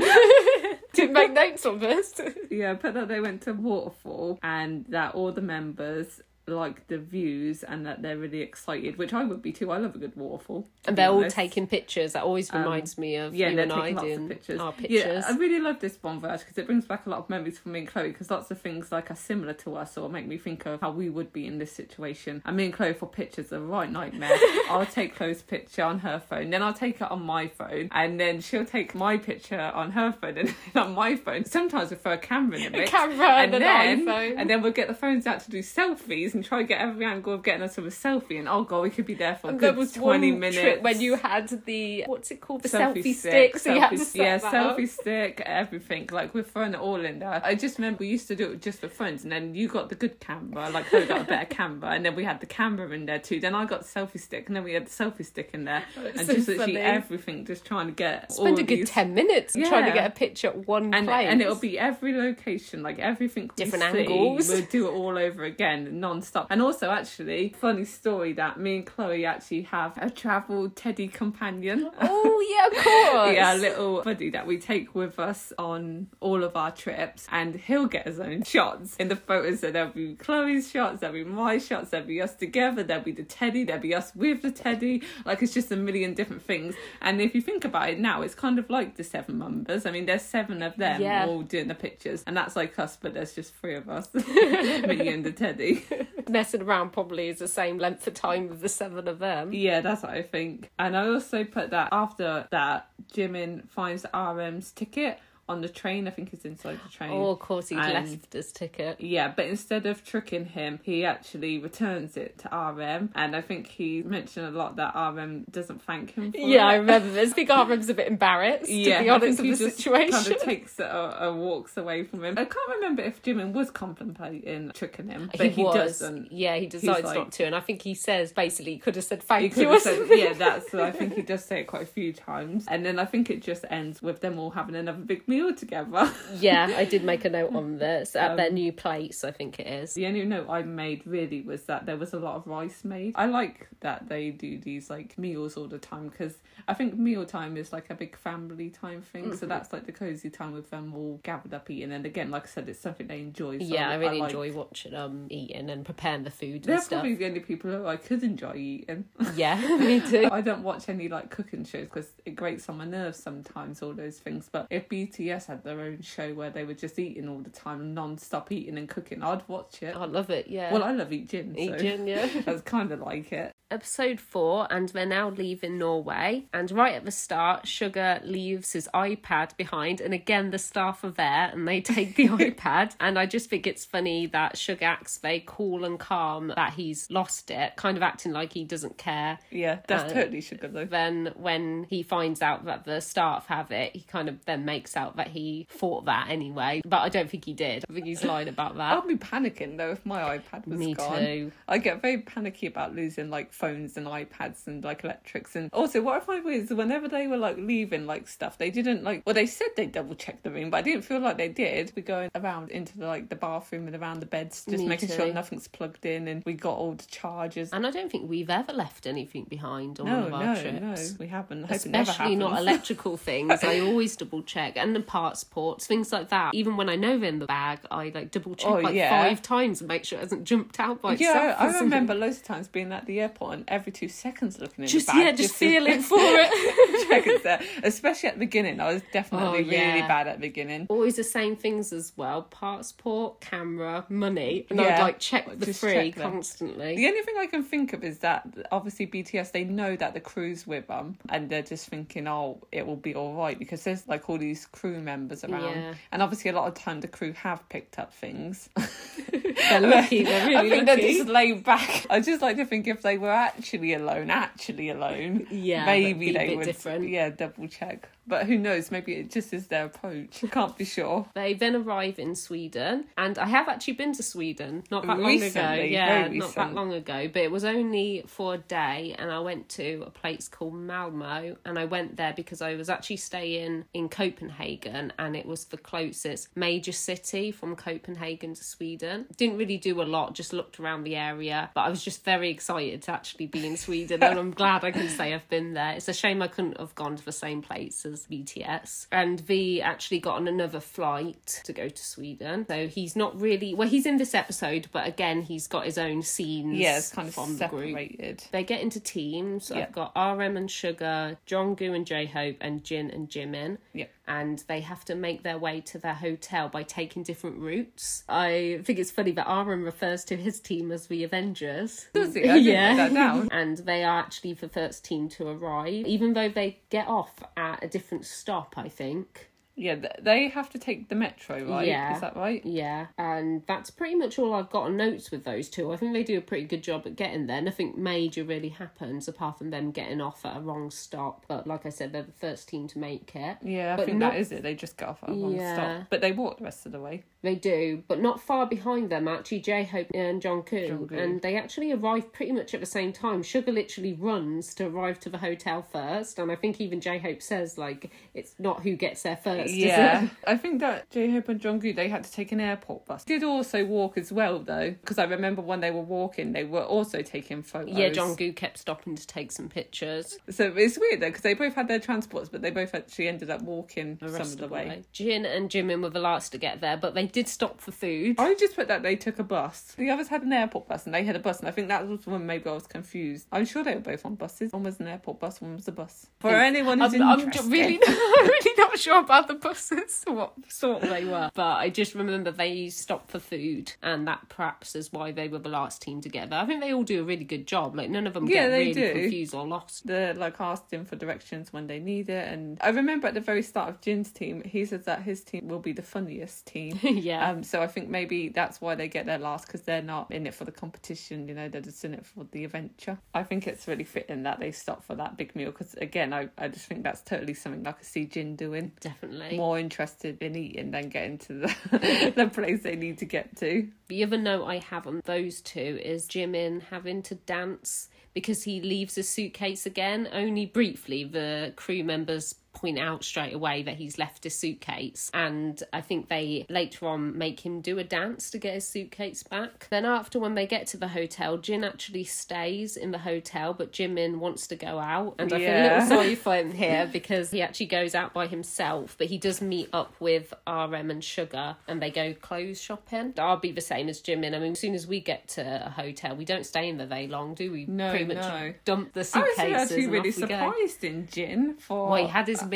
Didn't make notes on this. Yeah, but that they went to waterfall and that all the members like the views and that they're really excited, which I would be too. I love a good waterfall. And they're honest. All taking pictures. That always reminds um, me of yeah, you and I doing pictures. Our pictures. Yeah, I really love this one verse because it brings back a lot of memories for me and Chloe, because lots of things like are similar to us or make me think of how we would be in this situation. And me and Chloe for pictures are a right nightmare. I'll take Chloe's picture on her phone, then I'll take it on my phone, and then she'll take my picture on her phone and on my phone. Sometimes we throw a camera in the mix. Camera and, and an iPhone. And then we'll get the phones out to do selfies and try to get every angle of getting us with a selfie, and oh god, we could be there for a good twenty minutes. Trip when you had the what's it called the selfie, selfie stick, stick so selfie, you had to yeah selfie up. Stick everything, like we're throwing it all in there. I just remember we used to do it just for friends, and then you got the good camera, like I got a better camera, and then we had the camera in there too, then I got the selfie stick, and then we had the selfie stick in there. That's and so just literally funny. Everything just trying to get spend all a good these... ten minutes yeah. trying to get a picture at one and, place, and it'll be every location, like everything different we angles see, we'll do it all over again non stop. And also, actually, funny story that me and Chloe actually have a travel teddy companion. Oh yeah, of course. Yeah, a little buddy that we take with us on all of our trips, and he'll get his own shots in the photos. So there'll be Chloe's shots, there'll be my shots, there'll be us together, there'll be the teddy, there'll be us with the teddy. Like, it's just a million different things. And if you think about it now, it's kind of like the seven members. I mean, there's seven of them yeah. all doing the pictures, and that's like us, but there's just three of us. Me and the teddy. Messing around probably is the same length of time with the seven of them. Yeah, that's what I think. And I also put that after that, Jimin finds R M's ticket on the train. I think he's inside the train. Oh, of course, he's left his ticket. Yeah, but instead of tricking him, he actually returns it to R M. And I think he mentioned a lot that R M doesn't thank him for yeah, it. I remember this. I think R M's a bit embarrassed, yeah, to be honest, with the situation. Kind of takes it or, or walks away from him. I can't remember if Jimin was contemplating tricking him, but he, he was. doesn't. Yeah, he decides like, not to. And I think he says, basically, he could have said thank you or said, yeah, that's, I think he does say it quite a few times. And then I think it just ends with them all having another big meal together. Yeah, I did make a note on this at um, their new place, I think it is. The only note I made really was that there was a lot of rice made. I like that they do these like meals all the time, because I think meal time is like a big family time thing. Mm-hmm. So that's like the cozy time with them all gathered up eating. And again, like I said, it's something they enjoy. So yeah, I really I like... enjoy watching them um, eating and preparing the food. They're and probably stuff. The only people who I could enjoy eating. Yeah, me too. I don't watch any like cooking shows because it grates on my nerves sometimes, all those things. But if Beauty C B S had their own show where they were just eating all the time, non-stop eating and cooking. I'd watch it. I love it, yeah. Well, I love Eat Gin. Eat so Gin, yeah. That's kind of like it. Episode four, and they're now leaving Norway. And right at the start, Sugar leaves his iPad behind. And again, the staff are there and they take the iPad. And I just think it's funny that Sugar acts very cool and calm that he's lost it, kind of acting like he doesn't care. Yeah, that's and totally Sugar though. Then when he finds out that the staff have it, he kind of then makes out that he thought that anyway. But I don't think he did. I think he's lying about that. I'd be panicking though if my iPad was Me gone. Me too. I get very panicky about losing like phones and iPads and like electrics. And also what I find weird is whenever they were like leaving like stuff, they didn't like, well, they said they double checked the room, but I didn't feel like they did. We're going around into the, like the bathroom and around the beds, just Me making too. sure nothing's plugged in and we got all the chargers. And I don't think we've ever left anything behind on no, one of our no, trips. No, we haven't. I hope Especially it never not electrical things. I always double check, and the parts ports, things like that. Even when I know they're in the bag, I like double check oh, like yeah. five times and make sure it hasn't jumped out by yeah, itself. Yeah, I remember loads of times being at the airport and every two seconds looking in just, the bag. Yeah, just, just feeling for it. Check it there. Especially at the beginning. I was definitely oh, yeah. really bad at the beginning. Always the same things as well. Passport, camera, money. And yeah. I'd like check the three constantly. The only thing I can think of is that obviously B T S, they know that the crew's with them and they're just thinking, oh, it will be all right because there's like all these crew members around. Yeah. And obviously a lot of time the crew have picked up things. They're lucky. They're really I think lucky. They're just laid back. I just like to think if they were actually alone, actually alone. Yeah, maybe they would. Different. Yeah, double check. But who knows, maybe it just is their approach. Can't be sure. They then arrive in Sweden. And I have actually been to Sweden not that recently, long ago. Yeah, not that long ago. But it was only for a day. And I went to a place called Malmo. And I went there because I was actually staying in Copenhagen. And it was the closest major city from Copenhagen to Sweden. Didn't really do a lot, just looked around the area. But I was just very excited to actually be in Sweden. And I'm glad I can say I've been there. It's a shame I couldn't have gone to the same places B T S. And V actually got on another flight to go to Sweden, so he's not really well he's in this episode, but again he's got his own scenes. Yeah, it's kind of from separated. The group, they get into teams. Yep. I've got R M and Sugar, Jonggu and J-Hope, and Jin and Jimin. Yep. And they have to make their way to their hotel by taking different routes. I think it's funny that Aaron refers to his team as the Avengers. Does he? I didn't yeah. put that down. And they are actually the first team to arrive, even though they get off at a different stop, I think. Yeah, they have to take the metro, right? Yeah. Is that right? Yeah. And that's pretty much all I've got on notes with those two. I think they do a pretty good job at getting there. Nothing major really happens apart from them getting off at a wrong stop. But like I said, they're the first team to make it. Yeah, I but think not... that is it. They just got off at a wrong yeah. stop. But they walk the rest of the way. They do. But not far behind them, actually, J-Hope and Jungkook. And they actually arrive pretty much at the same time. Sugar literally runs to arrive to the hotel first. And I think even J-Hope says, like, it's not who gets there first. Yeah, I think that J-Hope and Jungkook, they had to take an airport bus. They did also walk as well though, because I remember when they were walking they were also taking photos. Yeah, Jungkook kept stopping to take some pictures. So it's weird though because they both had their transports but they both actually ended up walking the rest some of the way. way. Jin and Jimin were the last to get there, but they did stop for food. I just put that they took a bus. The others had an airport bus and they had a bus, and I think that was when maybe I was confused. I'm sure they were both on buses. One was an airport bus, one was a bus. For anyone who's I'm, interested. I'm really, really not sure about the buses, what sort they were, but I just remember they stopped for food, and that perhaps is why they were the last team together. I think they all do a really good job, like none of them yeah, get really do. confused or lost. They're like asking for directions when they need it. And I remember at the very start of Jin's team he says that his team will be the funniest team. Yeah, um, so I think maybe that's why they get there last, because they're not in it for the competition, you know, they're just in it for the adventure. I think it's really fitting that they stop for that big meal, because again I, I just think that's totally something I could see Jin doing. Definitely more interested in eating than getting to the, the place they need to get to. The other note I have on those two is Jimin having to dance because he leaves his suitcase again. Only briefly, the crew members point out straight away that he's left his suitcase, and I think they later on make him do a dance to get his suitcase back. Then after, when they get to the hotel, Jin actually stays in the hotel but Jimin wants to go out, and I yeah. feel a little sorry for him here because he actually goes out by himself, but he does meet up with R M and Sugar and they go clothes shopping. I'll be the same as Jimin. I mean, as soon as we get to a hotel we don't stay in there very long, do we? No, pretty much no. dump the suitcases. I was actually really surprised in Jin for well he had his meal.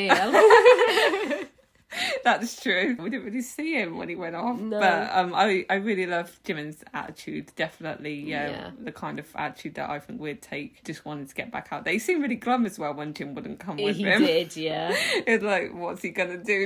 That's true. We didn't really see him when he went off. No. But um, I, I really love Jimin's attitude. Definitely um, yeah. the kind of attitude that I think we'd take. Just wanted to get back out there. He seemed really glum as well when Jim wouldn't come with he him. He did, yeah. It's like, what's he going to do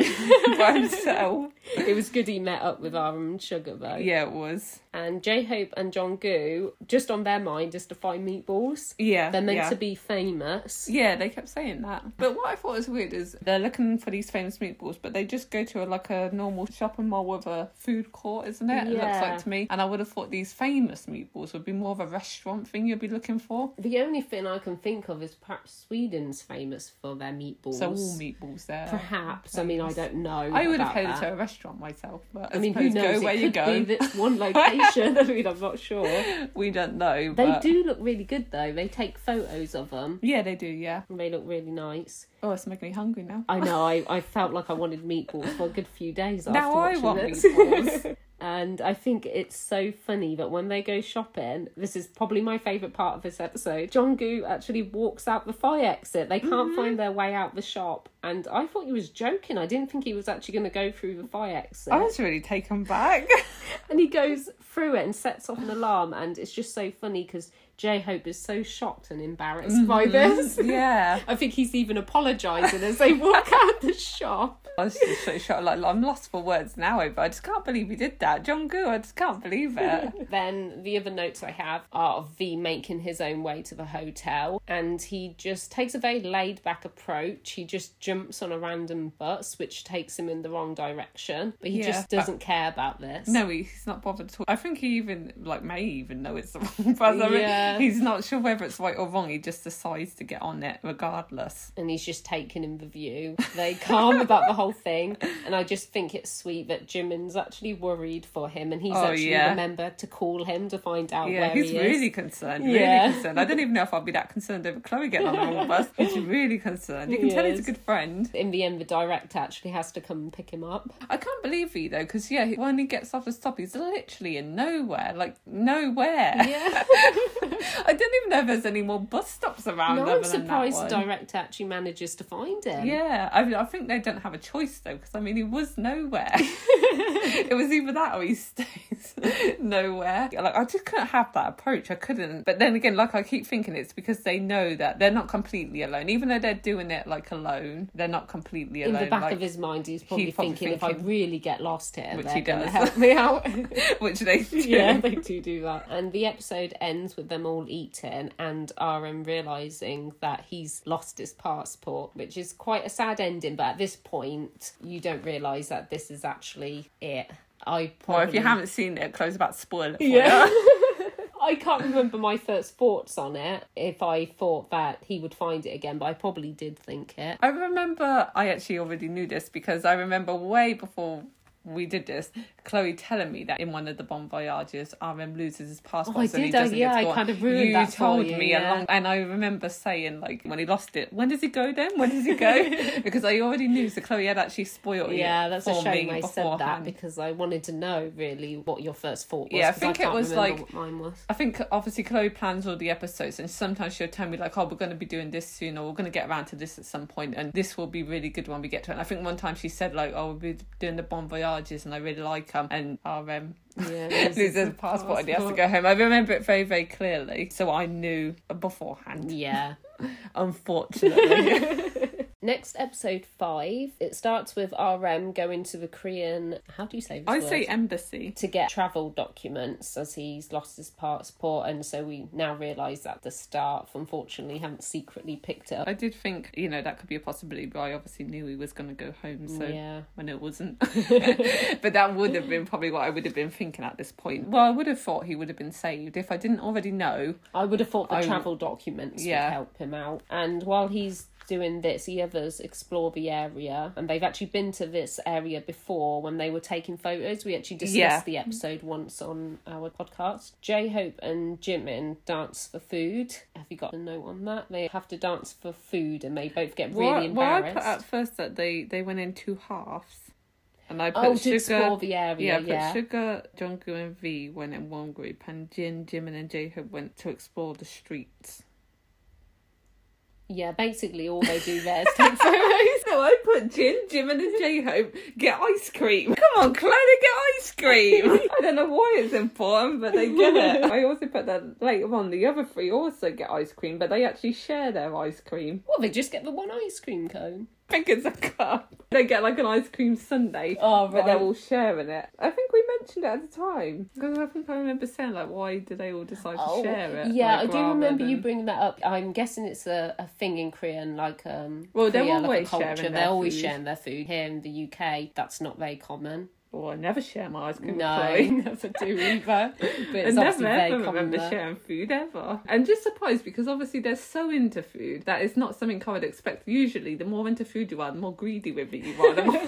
by himself? It was good he met up with Aram and Sugar, though. Yeah, it was. And J-Hope and Jungkook, just on their mind is to find meatballs. Yeah. They're meant yeah. to be famous. Yeah, they kept saying that. But what I thought was weird is they're looking for these famous meatballs, but they just go to a, like a normal shopping mall with a food court, isn't it? Yeah. It looks like to me. And I would have thought these famous meatballs would be more of a restaurant thing you'd be looking for. The only thing I can think of is perhaps Sweden's famous for their meatballs. So all meatballs there. Perhaps. Famous. I mean, I don't know. I would have headed to a restaurant myself, but I, I mean, who knows? Go where it you could go. Be that's one location. I mean, I'm not sure. We don't know. But... They do look really good, though. They take photos of them. Yeah, they do, yeah. And they look really nice. Oh, it's making me hungry now. I know. I, I felt like I wanted meatballs for a good few days after now watching I want this. Meatballs. And I think it's so funny that when they go shopping, this is probably my favourite part of this episode, Jungkook actually walks out the fire exit. They can't mm-hmm. find their way out the shop. And I thought he was joking. I didn't think he was actually going to go through the fire exit. I was really taken back. And he goes through it and sets off an alarm. And it's just so funny because J-Hope is so shocked and embarrassed mm-hmm. by this. Yeah. I think he's even apologising as they walk out the shop. I was just so shocked. Like, I'm lost for words now, but I just can't believe he did that. Jungkook, I just can't believe it. Then the other notes I have are of V making his own way to the hotel. And he just takes a very laid-back approach. He just jumps on a random bus, which takes him in the wrong direction. But he yeah, just doesn't but... care about this. No, he's not bothered at all. I think he even, like, may even know it's the wrong bus. I mean, yeah. He's not sure whether it's right or wrong. He just decides to get on it regardless. And he's just taking in the view. They calm about the whole thing. And I just think it's sweet that Jimin's actually worried for him. And he's oh, actually yeah. remembered to call him to find out yeah, where he is. Yeah, he's really concerned. Really yeah. concerned. I don't even know if I'd be that concerned over Chloe getting on the wrong bus. He's really concerned. You can he tell is. He's a good friend. In the end, the director actually has to come and pick him up. I can't believe he, though, because, yeah, when he gets off the stop, he's literally in nowhere. Like, nowhere. Yeah. I don't even know if there's any more bus stops around. No, I'm surprised the director actually manages to find him. Yeah, I mean, I think they don't have a choice though, because I mean, he was nowhere. It was either that or he stays nowhere. Like, I just couldn't have that approach. I couldn't. But then again, like I keep thinking, it's because they know that they're not completely alone, even though they're doing it like alone. They're not completely alone. In the back like, of his mind, he's probably, he's probably thinking, thinking, if I really get lost here, which they're he does, help me out. Which they do. Yeah, they do do that. And the episode ends with them all eaten and Aram realising that he's lost his passport, which is quite a sad ending, but at this point you don't realise that this is actually it. I probably... Well, if you haven't seen it, Chloe's about to spoil it for yeah. you. I can't remember my first thoughts on it, if I thought that he would find it again, but I probably did think it. I remember, I actually already knew this because I remember way before we did this, Chloe telling me that in one of the Bon Voyages, R M loses his passport. Oh, I so did, he doesn't yeah, get to I kind of ruined you that told for you, me yeah. along, and I remember saying, like, when he lost it, when does he go then? When does he go? Because I already knew, so Chloe had actually spoiled yeah, it. Yeah, that's for a shame I beforehand. Said that, because I wanted to know, really, what your first thought was. Yeah, I think I it was like, what mine was. I think, obviously, Chloe plans all the episodes, and sometimes she'll tell me, like, oh, we're going to be doing this soon, or we're going to get around to this at some point, and this will be really good when we get to it. And I think one time she said, like, oh, we'll be doing the Bon Voyage, and I really like him, and R M yeah, loses his passport and he has to go home. I remember it very, very clearly, so I knew beforehand. Yeah. Unfortunately. Next, episode five. It starts with R M going to the Korean... How do you say this I word? Say embassy. To get travel documents as he's lost his passport. And so we now realise that the staff, unfortunately, haven't secretly picked it up. I did think, you know, that could be a possibility, but I obviously knew he was going to go home, so yeah. when it wasn't. But that would have been probably what I would have been thinking at this point. Well, I would have thought he would have been saved. If I didn't already know... I would have thought the I... travel documents yeah. would help him out. And while he's doing this, the others explore the area, and they've actually been to this area before when they were taking photos. We actually discussed yeah. the episode once on our podcast. J-Hope and Jimin dance for food. Have you got a note on that? They have to dance for food and they both get really well, embarrassed. Well, I put at first that they, they went in two halves. And I put oh, Sugar, to explore the area, yeah. I put yeah. Sugar, Jungkook and V went in one group, and Jin, Jimin and J-Hope went to explore the streets. Yeah, basically all they do there is take photos. know, I put Jim, Jim and his J-Hope, get ice cream. Come on, Claire, get ice cream. I don't know why it's important, but they get it. I also put that later on. The other three also get ice cream, but they actually share their ice cream. Well, they just get the one ice cream cone. I think it's a cup. They get like an ice cream sundae, oh, right. But they're all sharing it. I think we mentioned it at the time. Because I think I remember saying, like, why did they all decide oh, to share it? Yeah, like, I do remember than... you bringing that up. I'm guessing it's a, a thing in Korean, like, um, well, they're Korea, always like sharing their They're always food. sharing their food. Here in the U K, that's not very common. Oh, I never share my ice cream. No, I never do either. But it's I never ever remember there. sharing food ever. I'm just surprised because obviously they're so into food that it's not something I would expect. Usually, the more into food you are, the more greedy with it you are. The more,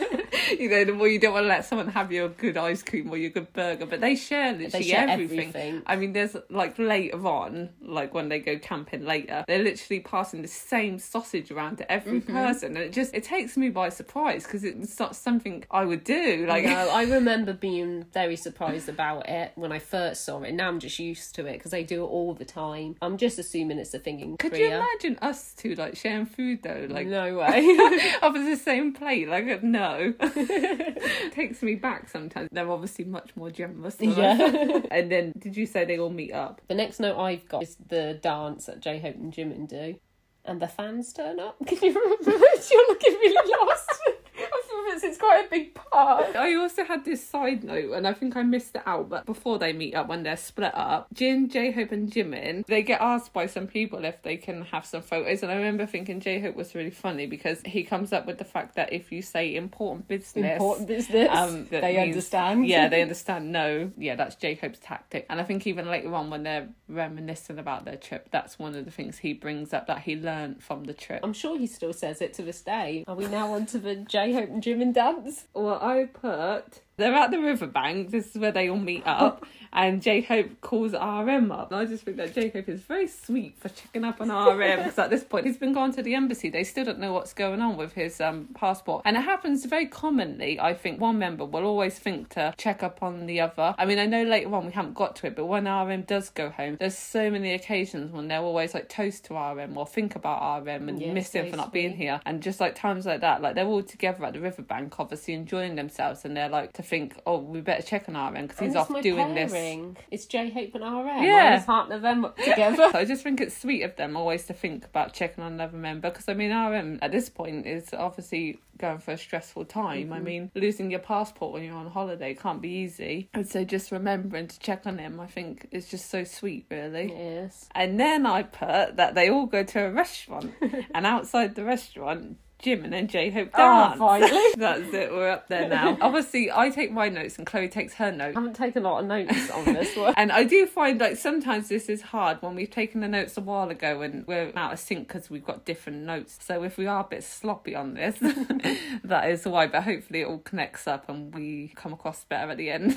you know, the more you don't want to let someone have your good ice cream or your good burger. But they share literally they share everything. everything. I mean, there's like later on, like when they go camping later, they're literally passing the same sausage around to every mm-hmm. person, and it just it takes me by surprise because it's not something I would do. Like. No. I remember being very surprised about it when I first saw it. Now I'm just used to it because they do it all the time. I'm just assuming it's a thing in Korea. Could you imagine us two like sharing food though? Like no way. Off the same plate. Like no. Takes me back sometimes. They're obviously much more generous than yeah. us. And then did you say they all meet up? The next note I've got is the dance that J-Hope and Jimin do, and the fans turn up. Can you remember it? You're looking really lost. It's quite a big part. I also had this side note, and I think I missed it out, but before they meet up, when they're split up, Jin, J-Hope and Jimin, they get asked by some people if they can have some photos, and I remember thinking J-Hope was really funny because he comes up with the fact that if you say important business... Important business, um, they means, understand. Yeah, they understand, no. Yeah, that's J-Hope's tactic. And I think even later on when they're reminiscing about their trip, that's one of the things he brings up that he learned from the trip. I'm sure he still says it to this day. Are we now on to the J-Hope and Jimin dance? Well, I put... They're at the riverbank, this is where they all meet up, and J-Hope calls R M up. And I just think that J-Hope is very sweet for checking up on R M, because at this point he's been gone to the embassy, they still don't know what's going on with his um passport. And it happens very commonly, I think one member will always think to check up on the other. I mean, I know later on we haven't got to it, but when R M does go home, there's so many occasions when they're always like toast to R M or think about R M and yeah, miss so him for not sweet. being here. And just like times like that, like they're all together at the riverbank, obviously enjoying themselves, and they're like, to think, oh, we better check on R M because he's off doing pairing. this. It's J-Hope and R M. Yeah. I partner them up together. So I just think it's sweet of them always to think about checking on another member because, I mean, R M at this point is obviously going for a stressful time. Mm-hmm. I mean, losing your passport when you're on holiday can't be easy. And so just remembering to check on him, I think, is just so sweet, really. Yes. And then I put that they all go to a restaurant and outside the restaurant, Jimin and J-Hope dance. Oh, finally. That's it, we're up there now. Obviously, I take my notes and Chloe takes her notes. I haven't taken a lot of notes on this one. And I do find, like, sometimes this is hard when we've taken the notes a while ago and we're out of sync because we've got different notes. So if we are a bit sloppy on this, that is why. But hopefully it all connects up and we come across better at the end.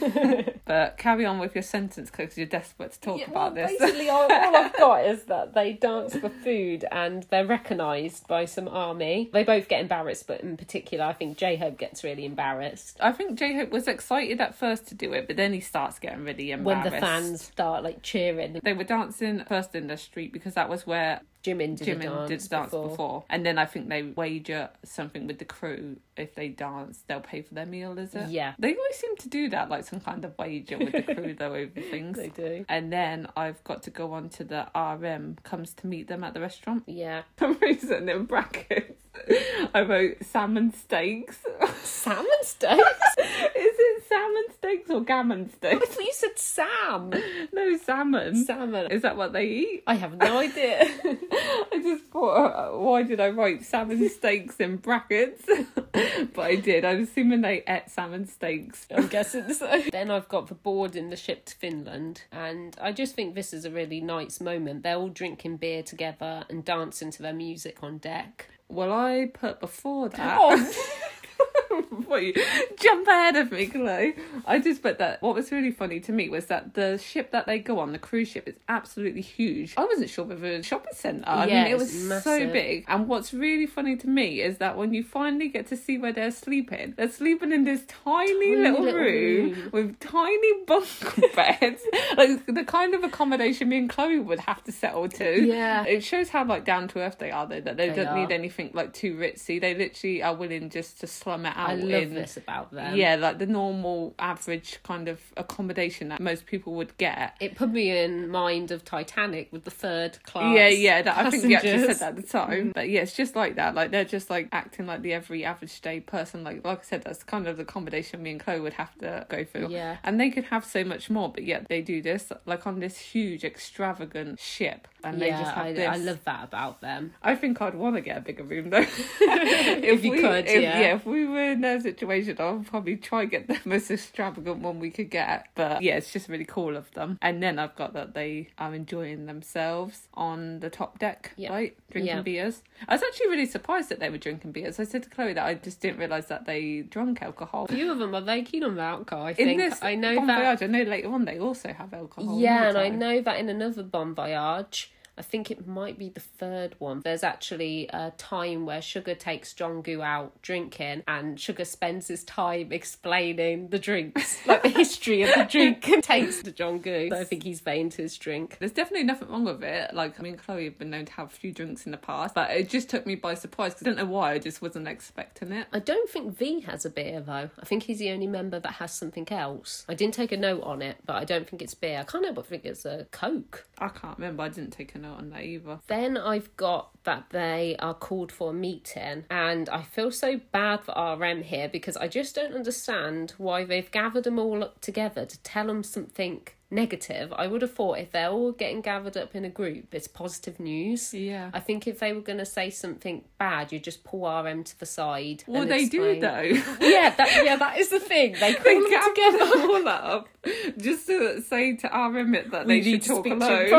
But carry on with your sentence, Chloe, because you're desperate to talk yeah, about well, this. Basically, all, all I've got is that they dance for food and they're recognised by some army. They both get embarrassed, but in particular I think J-Hope gets really embarrassed. I think J-Hope was excited at first to do it, but then he starts getting really embarrassed when the fans start like cheering. They were dancing first in the street because that was where Jimin did Jimin dance, did dance before. before and then I think they wager something with the crew, if they dance they'll pay for their meal, is it? Yeah, they always seem to do that, like some kind of wager with the crew though over things. They do. And then I've got to go on to the R M comes to meet them at the restaurant. Yeah, for some reason in brackets I wrote salmon steaks. Salmon steaks? Is it salmon steaks or gammon steaks? I thought you said Sam. No, salmon. Salmon. Is that what they eat? I have no idea. I just thought, why did I write salmon steaks in brackets? But I did. I'm assuming they ate salmon steaks. I'm guessing so. Then I've got the board in the ship to Finland. And I just think this is a really nice moment. They're all drinking beer together and dancing to their music on deck. Well, I put before that... Oh. before you jump ahead of me, Chloe. I just bet that what was really funny to me was that the ship that they go on, the cruise ship, is absolutely huge. I wasn't sure whether a shopping centre. I yeah, mean, it was massive. So big. And what's really funny to me is that when you finally get to see where they're sleeping, they're sleeping in this tiny, tiny little, little room, room with tiny bunk beds, like the kind of accommodation me and Chloe would have to settle to. Yeah, it shows how like down to earth they are, though, that they, they don't are. need anything like too ritzy. They literally are willing just to slum it out. I love in, this about them. Yeah, like the normal average kind of accommodation that most people would get. It put me in mind of Titanic with the third class. Yeah, yeah, that, I think we actually said that at the time. But yeah, it's just like that. Like they're just like acting like the every average day person. Like like I said, that's kind of the accommodation me and Chloe would have to go through. Yeah, and they could have so much more, but yet they do this like on this huge extravagant ship. And yeah, they just have I, this. I love that about them. I think I'd want to get a bigger room though. if, if you we, could, if, yeah. yeah. If we were in their situation, I'd probably try and get the most extravagant one we could get. But yeah, it's just really cool of them. And then I've got that they are enjoying themselves on the top deck, yep. right? Drinking yep. beers. I was actually really surprised that they were drinking beers. I said to Chloe that I just didn't realise that they drunk alcohol. A few of them are very keen on alcohol, I think. In this I know Bon that... Voyage, I know later on they also have alcohol. Yeah, and I know that in another Bon Voyage, I think it might be the third one, there's actually a time where Sugar takes Jongu out drinking and Sugar spends his time explaining the drinks, like the history of the drink takes to Jongu. So I think he's very into his drink. There's definitely nothing wrong with it. Like, I mean, Chloe have been known to have a few drinks in the past, but it just took me by surprise because I don't know why, I just wasn't expecting it. I don't think V has a beer though. I think he's the only member that has something else. I didn't take a note on it, but I don't think it's beer. I can't help but think it's a Coke. I can't remember. I didn't take a note on that either. Then I've got that they are called for a meeting, and I feel so bad for R M here because I just don't understand why they've gathered them all up together to tell them something negative. I would have thought if they're all getting gathered up in a group, it's positive news. Yeah. I think if they were going to say something bad, you just pull R M to the side. Well, they explain. do though. Yeah, that, yeah, that is the thing. They call they them together them all up just to say to R M it that we they should talk alone.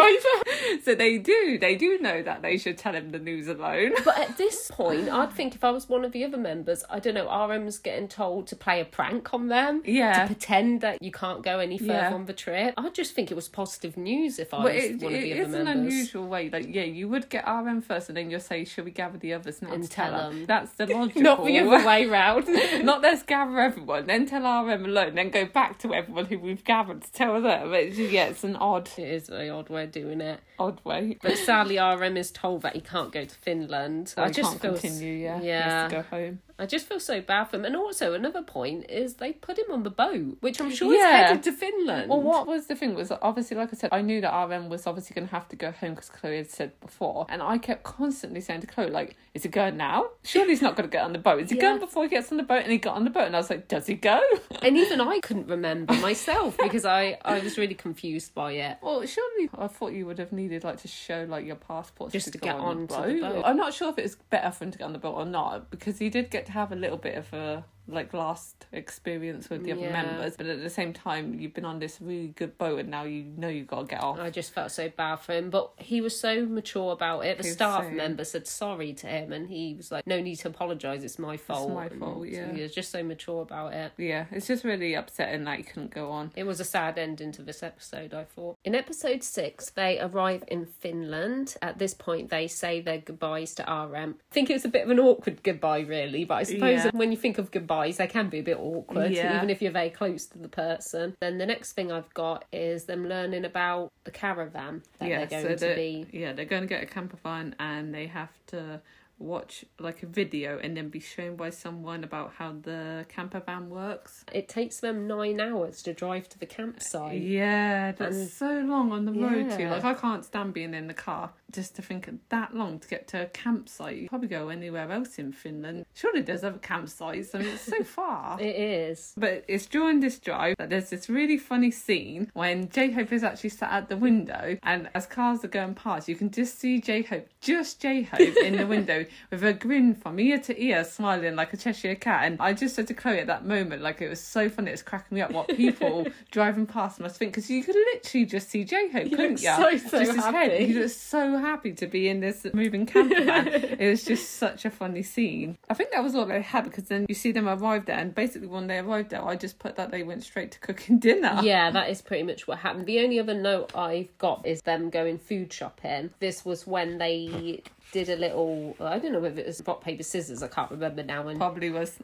So they do. They do know that they should tell him the news alone. But at this point, I'd think if I was one of the other members, I don't know, R M's getting told to play a prank on them. Yeah. To pretend that you can't go any further yeah. on the trip. I just think it was positive news if I well, was it, one of the other members. It is an unusual way. Like, yeah, you would get R M first and then you'll say, shall we gather the others now and to tell them? them? That's the logical. Not the other way round. Not let's gather everyone, then tell R M alone, then go back to everyone who we've gathered to tell them. It's just, yeah, it's an odd... It is an odd way of doing it. Odd way. But sadly, R M is told that he can't go to Finland. Well, I just can't feel... continue, yeah. yeah. He has to go home. I just feel so bad for him. And also, another point is they put him on the boat, which I'm sure yeah. is headed to Finland. Well, what was the thing was, obviously, like I said, I knew that R M was obviously going to have to go home because Chloe had said before. And I kept constantly saying to Chloe, like, is he going now? Surely he's not going to get on the boat. Is he yeah. going before he gets on the boat? And he got on the boat and I was like, does he go? And even I couldn't remember myself because I, I was really confused by it. Well, surely I thought you would have needed, like, to show, like, your passport just to, to get on, on the, boat. the boat. I'm not sure if it's better for him to get on the boat or not because he did get have a little bit of a like last experience with the other yeah. members, but at the same time you've been on this really good boat and now you know you gotta get off. I just felt so bad for him, but he was so mature about it. The staff saying. member said sorry to him and he was like, no need to apologise, it's my fault. It's my fault, and yeah. So he was just so mature about it. Yeah, it's just really upsetting that he couldn't go on. It was a sad ending to this episode, I thought. In episode six, they arrive in Finland. At this point, they say their goodbyes to R M. I think it was a bit of an awkward goodbye, really, but I suppose yeah. when you think of goodbye, they can be a bit awkward yeah. even if you're very close to the person. Then the next thing I've got is them learning about the caravan that yeah, they're going so to be yeah they're going to get a camper van and they have to watch like a video and then be shown by someone about how the camper van works. It takes them nine hours to drive to the campsite. Yeah, that's and, so long on the yeah. road too. Like I can't stand being in the car just to think that long to get to a campsite. You probably go anywhere else in Finland. Surely there's other campsites. I mean, it's so far. It is. But it's during this drive that there's this really funny scene when J-Hope is actually sat at the window and as cars are going past, you can just see J-Hope, just J-Hope in the window with a grin from ear to ear, smiling like a Cheshire cat. And I just said to Chloe at that moment, like, it was so funny, it was cracking me up what people driving past must think, because you could literally just see J-Hope, couldn't you? So, so just happy. His head. He was so happy to be in this moving camper van. It was just such a funny scene. I think that was all they had, because then you see them arrive there, and basically when they arrived there, I just put that they went straight to cooking dinner. Yeah, that is pretty much what happened. The only other note I've got is them going food shopping. This was when they did a little, I don't know if it was rock, paper, scissors, I can't remember now. And probably was.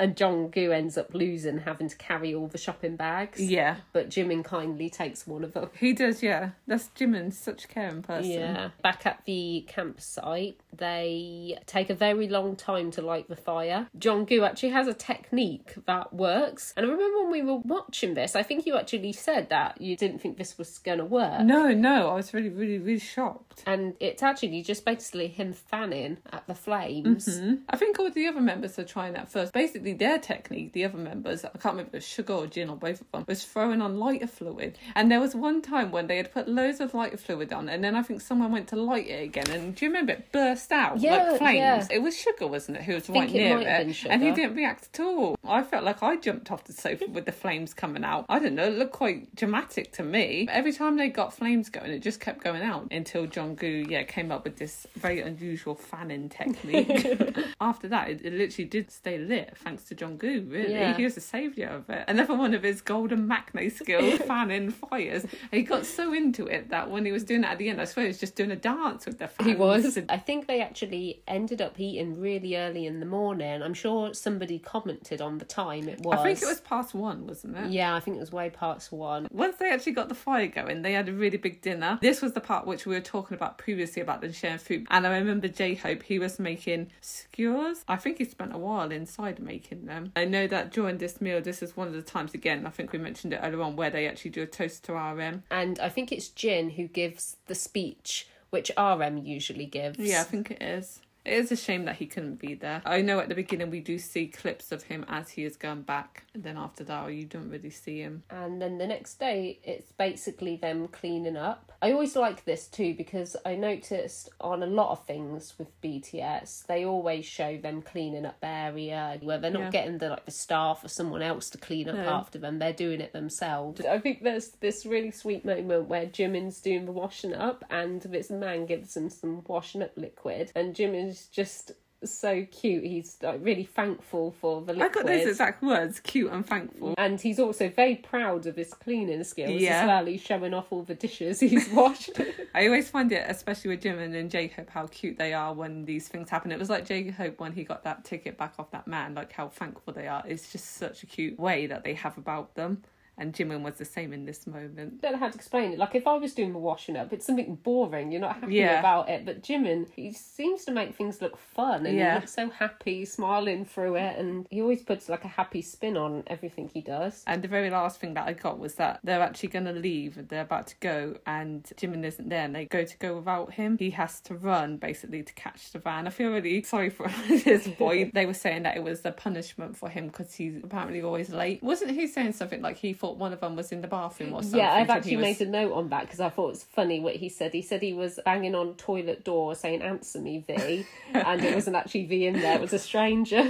And John Goo ends up losing, having to carry all the shopping bags. Yeah. But Jimin kindly takes one of them. He does, yeah. That's Jimin, such a caring person. Yeah. Back at the campsite, they take a very long time to light the fire. John Goo actually has a technique that works. And I remember when we were watching this, I think you actually said that you didn't think this was going to work. No, no. I was really, really, really shocked. And it's actually just basically him fanning at the flames. Mm-hmm. I think all the other members are trying that first. Basically their technique, the other members, I can't remember if it was Sugar or Jin or both of them, was throwing on lighter fluid. And there was one time when they had put loads of lighter fluid on, and then I think someone went to light it again, and do you remember it burst out? Yeah, like flames. Yeah. It was Sugar, wasn't it, who was right near it, it and he didn't react at all. I felt like I jumped off the sofa with the flames coming out. I don't know, it looked quite dramatic to me. Every time they got flames going, it just kept going out until John Goo, yeah, came up with this very unusual fanning technique. After that, it, it literally did stay lit, thanks to John Goo, really. Yeah. He was the saviour of it. Another one of his golden macne skills, fanning fires. And he got so into it that when he was doing that at the end, I swear he was just doing a dance with the fans. He was. I think they actually ended up eating really early in the morning. I'm sure somebody commented on the time it was. I think it was past one, wasn't it? Yeah, I think it was way past one. Once they actually got the fire going, they had a really big dinner. This was the part which we were talking about previously about the sharing food, and I remember J-Hope, he was making skewers. I think he spent a while inside making them. I know that during this meal, this is one of the times, again, I think we mentioned it earlier on, where they actually do a toast to R M, and I think it's Jin who gives the speech which R M usually gives. Yeah, I think it is. It is a shame that he couldn't be there. I know at the beginning we do see clips of him as he is going back, and then after that, oh, you don't really see him. And then the next day, it's basically them cleaning up. I always like this too, because I noticed on a lot of things with B T S, they always show them cleaning up area where they're not yeah. getting the like the staff or someone else to clean up no. after them. They're doing it themselves. I think there's this really sweet moment where Jimin's doing the washing up, and this man gives him some washing up liquid, and Jimin is just so cute. He's like really thankful for the liquid. I got those exact words, cute and thankful. And he's also very proud of his cleaning skills yeah. as well. He's showing off all the dishes he's washed. I always find it, especially with Jimin and J-Hope, how cute they are when these things happen. It was like J-Hope when he got that ticket back off that man, like how thankful they are. It's just such a cute way that they have about them. And Jimin was the same in this moment. I don't know how to explain it. Like, if I was doing the washing up, it's something boring. You're not happy yeah. about it. But Jimin, he seems to make things look fun. And yeah. he looks so happy, smiling through it. And he always puts, like, a happy spin on everything he does. And the very last thing that I got was that they're actually going to leave. They're about to go. And Jimin isn't there. And they go to go without him. He has to run, basically, to catch the van. I feel really sorry for this boy. They were saying that it was a punishment for him because he's apparently always late. Wasn't he saying something like he thought one of them was in the bathroom or something? Yeah, I've actually was... made a note on that because I thought it was funny what he said. He said he was banging on toilet door saying, "Answer me, V," and it wasn't actually V in there, it was a stranger.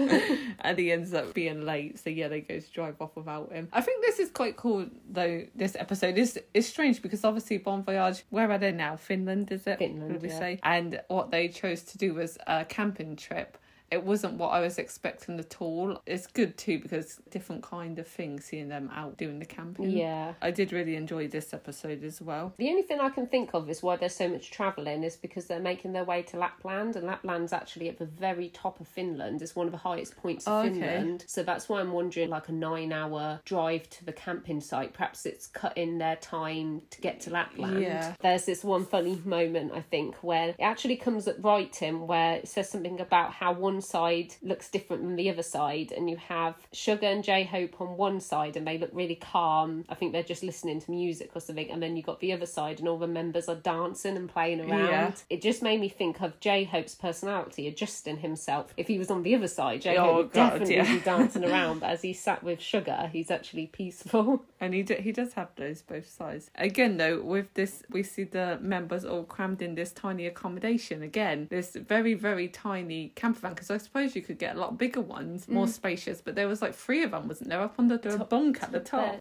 And he ends up being late, so yeah, they go to drive off without him. I think this is quite cool though, this episode. It's, it's strange because obviously Bon Voyage, where are they now? Finland, is it? Finland, would we yeah. say? And what they chose to do was a camping trip. It wasn't what I was expecting at all. It's good too because different kind of thing, seeing them out doing the camping. Yeah. I did really enjoy this episode as well. The only thing I can think of is why there's so much travelling is because they're making their way to Lapland, and Lapland's actually at the very top of Finland. It's one of the highest points of oh, Finland. Okay. So that's why I'm wondering, like a nine hour drive to the camping site, perhaps it's cutting their time to get to Lapland. Yeah. There's this one funny moment, I think, where it actually comes at writing where it says something about how one side looks different than the other side, and you have Sugar and J-Hope on one side and they look really calm, I think they're just listening to music or something, and then you got the other side and all the members are dancing and playing around. Yeah. It just made me think of J-Hope's personality adjusting himself. If he was on the other side, J-Hope oh, would God, definitely yeah. be dancing around, but as he sat with Sugar he's actually peaceful. And he, do, he does have those both sides. Again though, with this we see the members all crammed in this tiny accommodation again, this very very tiny camper van, because I suppose you could get a lot bigger ones, more mm. spacious, but there was like three of them, wasn't there, up on the, the top, bunk at the top. There.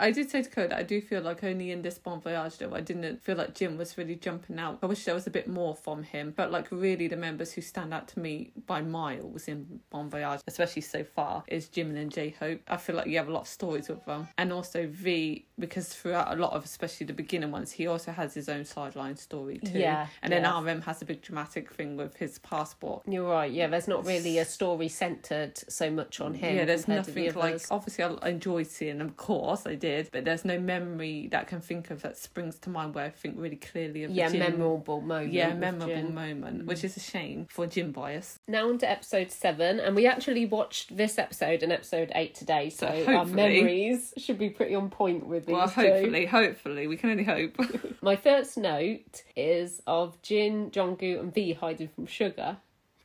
I did say to Coda, I do feel like only in this Bon Voyage though, I didn't feel like Jim was really jumping out. I wish there was a bit more from him, but like really the members who stand out to me by miles in Bon Voyage, especially so far, is Jimin and J-Hope. I feel like you have a lot of stories with them. And also V, because throughout a lot of, especially the beginning ones, he also has his own sideline story too. Yeah, and yeah. then R M has a big dramatic thing with his passport. You're right, yeah, there's not really a story centred so much on him. Yeah, there's nothing the like, obviously I enjoyed seeing them, of course I did, but there's no memory that I can think of that springs to mind where I think really clearly of yeah, Jim. memorable moment. Yeah, memorable Jim. moment, mm. which is a shame for Jim bias. Now on to episode seven, and we actually watched this episode and episode eight today, so, so our memories should be pretty on point with these. Well, hopefully, so. hopefully, we can only hope. My first note is of Jin, Jungkook and V hiding from Sugar.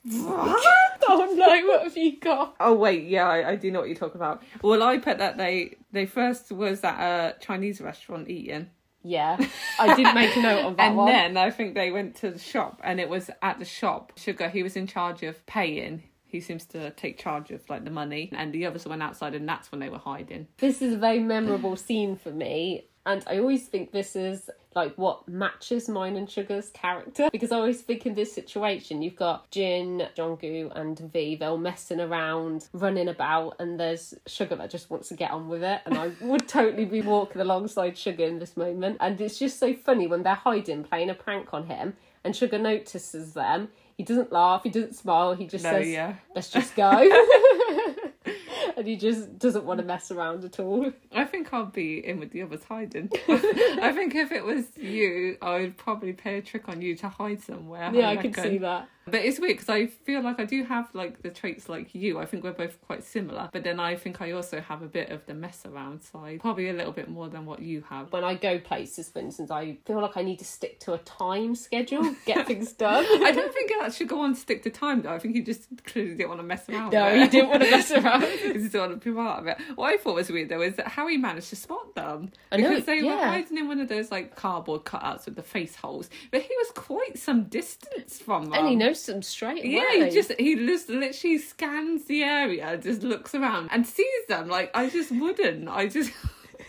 What? I'm like, what have you got? Oh wait, yeah, I, I do know what you're talking about. Well, I put that they they first was at a Chinese restaurant eating. Yeah, I did make a note of that and one. And then I think they went to the shop, and it was at the shop. Sugar, he was in charge of paying. He seems to take charge of like the money, and the others went outside, and that's when they were hiding. This is a very memorable scene for me, and I always think this is like what matches mine and Sugar's character, because I always think in this situation you've got Jin, Jungkook and V, they're all messing around, running about, and there's Sugar that just wants to get on with it, and I would totally be walking alongside Sugar in this moment. And it's just so funny when they're hiding, playing a prank on him, and Sugar notices them. He doesn't laugh, he doesn't smile, he just no, says, yeah. let's just go. And he just doesn't want to mess around at all. I think I'll be in with the others hiding. I think if it was you, I would probably play a trick on you to hide somewhere. Yeah, I, I can see that. But it's weird because I feel like I do have like the traits like you. I think we're both quite similar. But then I think I also have a bit of the mess around side. Probably a little bit more than what you have. When I go places, for instance, I feel like I need to stick to a time schedule, get things done. I don't think that should go on stick to time though. I think you just clearly didn't want to mess around. No, you didn't want to mess around. You just didn't want to be part of it. What I thought was weird though is that how he managed to spot them. I know, because they yeah. were hiding in one of those like cardboard cutouts with the face holes. But he was quite some distance from them. And he knows them straight away. Yeah, he just he just literally scans the area, just looks around and sees them. Like I just wouldn't. I just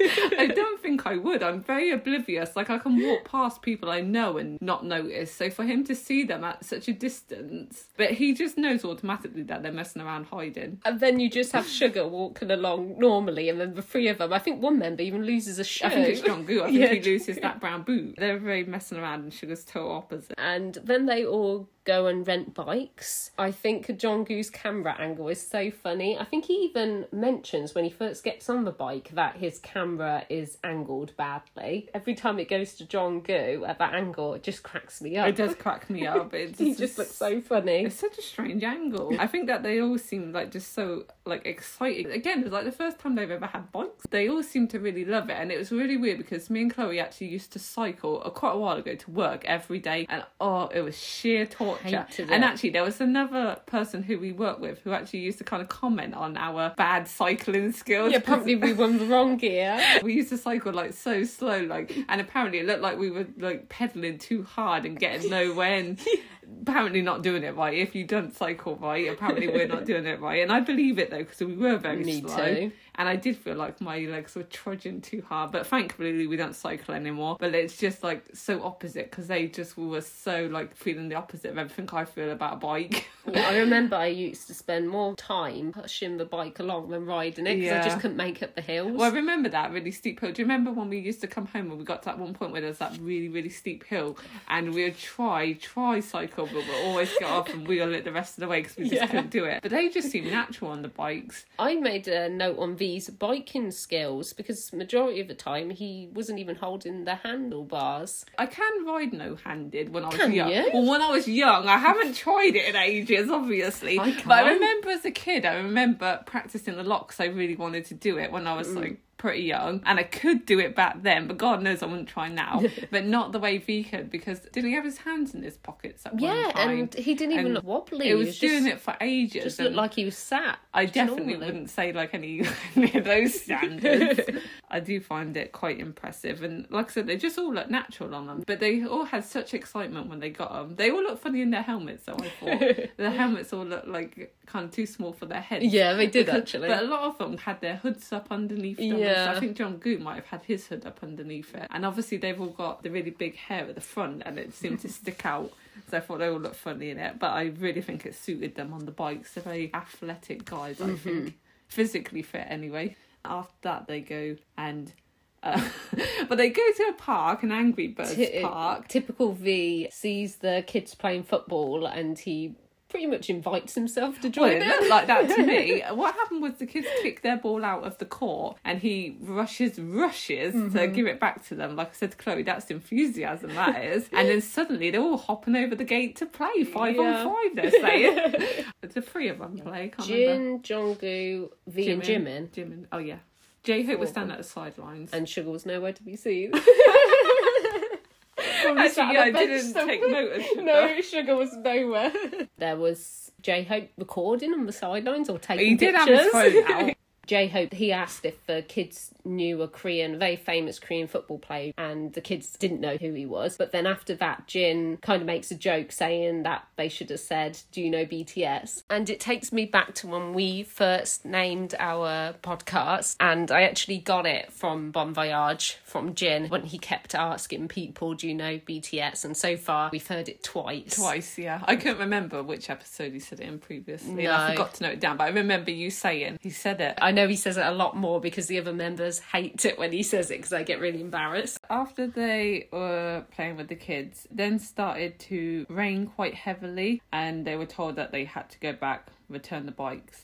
I don't think I would. I'm very oblivious. Like I can walk past people I know and not notice. So for him to see them at such a distance, but he just knows automatically that they're messing around hiding. And then you just have Sugar walking along normally, and then the three of them. I think one member even loses a shoe. I think it's Jungkook. I think yeah, he loses that brown boot. They're very messing around, and Sugar's total opposite. And then they all go and rent bikes. I think Jungkook's camera angle is so funny. I think he even mentions when he first gets on the bike that his camera is angled badly. Every time it goes to Jungkook at that angle, it just cracks me up. It does crack me up. It he just looks so funny. It's such a strange angle. I think that they all seem like just so like excited. Again, it's like the first time they've ever had bikes. They all seem to really love it, and it was really weird because me and Chloe actually used to cycle uh, quite a while ago to work every day, and oh, it was sheer torture. And it. Actually there was another person who we work with who actually used to kind of comment on our bad cycling skills. Yeah, probably we were the wrong gear. We used to cycle like so slow, like, and apparently it looked like we were like pedalling too hard and getting nowhere and apparently not doing it right. If you don't cycle right, apparently we're not doing it right. And I believe it though, because we were very Me slow. Too. And I did feel like my legs were trudging too hard, but thankfully we don't cycle anymore. But it's just like so opposite, because they just were so like feeling the opposite of everything I feel about a bike. Yeah, I remember I used to spend more time pushing the bike along than riding it, because yeah. I just couldn't make up the hills. Well, I remember that really steep hill. Do you remember when we used to come home and we got to that one point where there was that really, really steep hill, and we would try, try cycle, but we'd always get off and wheel it the rest of the way because we just yeah. couldn't do it. But they just seemed natural on the bikes. I made a note on these biking skills, because majority of the time he wasn't even holding the handlebars. I can ride no-handed when I was can young. You? Well, when I was young, I haven't tried it in ages, obviously. I but I remember as a kid, I remember practicing the lock because I really wanted to do it when I was mm. like pretty young, and I could do it back then, but God knows I wouldn't try now. But not the way V could, because didn't he have his hands in his pockets at yeah, one time? Yeah, and he didn't even and look wobbly. He was, was doing just, it for ages. Just looked like he was sat. I definitely normally. wouldn't say like any of those standards. I do find it quite impressive, and like I said, they just all look natural on them. But they all had such excitement when they got them. They all look funny in their helmets though, I thought. Their helmets all look like kind of too small for their heads. Yeah, they did because, actually. But a lot of them had their hoods up underneath them. Yeah. yeah. So I think John Goo might have had his hood up underneath it. And obviously they've all got the really big hair at the front and it seemed to stick out. So I thought they all looked funny in it. But I really think it suited them on the bikes. They're very athletic guys, I mm-hmm. think. Physically fit anyway. After that they go and... Uh, but they go to a park, an Angry Birds T- park. Typical V sees the kids playing football and he... pretty much invites himself to join well, it. Like that to me. What happened was the kids kicked their ball out of the court and he rushes, rushes mm-hmm. to give it back to them. Like I said to Chloe, that's enthusiasm, that is. And then suddenly they're all hopping over the gate to play. Five yeah. on five, they're saying. The three of them play, can't Jin, remember. Jin, Jonggu, V Jimin, and Jimin. Jimin, oh yeah. J-Hope was standing at the sidelines. And Sugar was nowhere to be seen. Actually, yeah, I didn't somewhere. take notice. No, Sugar was nowhere. There was J-Hope recording on the sidelines or taking he pictures. He did have his phone out. J-Hope, he asked if the kids knew a Korean, very famous Korean football player, and the kids didn't know who he was. But then after that, Jin kind of makes a joke saying that they should have said, do you know B T S? And it takes me back to when we first named our podcast, and I actually got it from Bon Voyage, from Jin, when he kept asking people, do you know B T S? And so far, we've heard it twice. Twice, yeah. I couldn't remember which episode he said it in previously. No. I forgot to note it down, but I remember you saying he said it. I I know he says it a lot more because the other members hate it when he says it because I get really embarrassed. After they were playing with the kids, then started to rain quite heavily and they were told that they had to go back, return the bikes.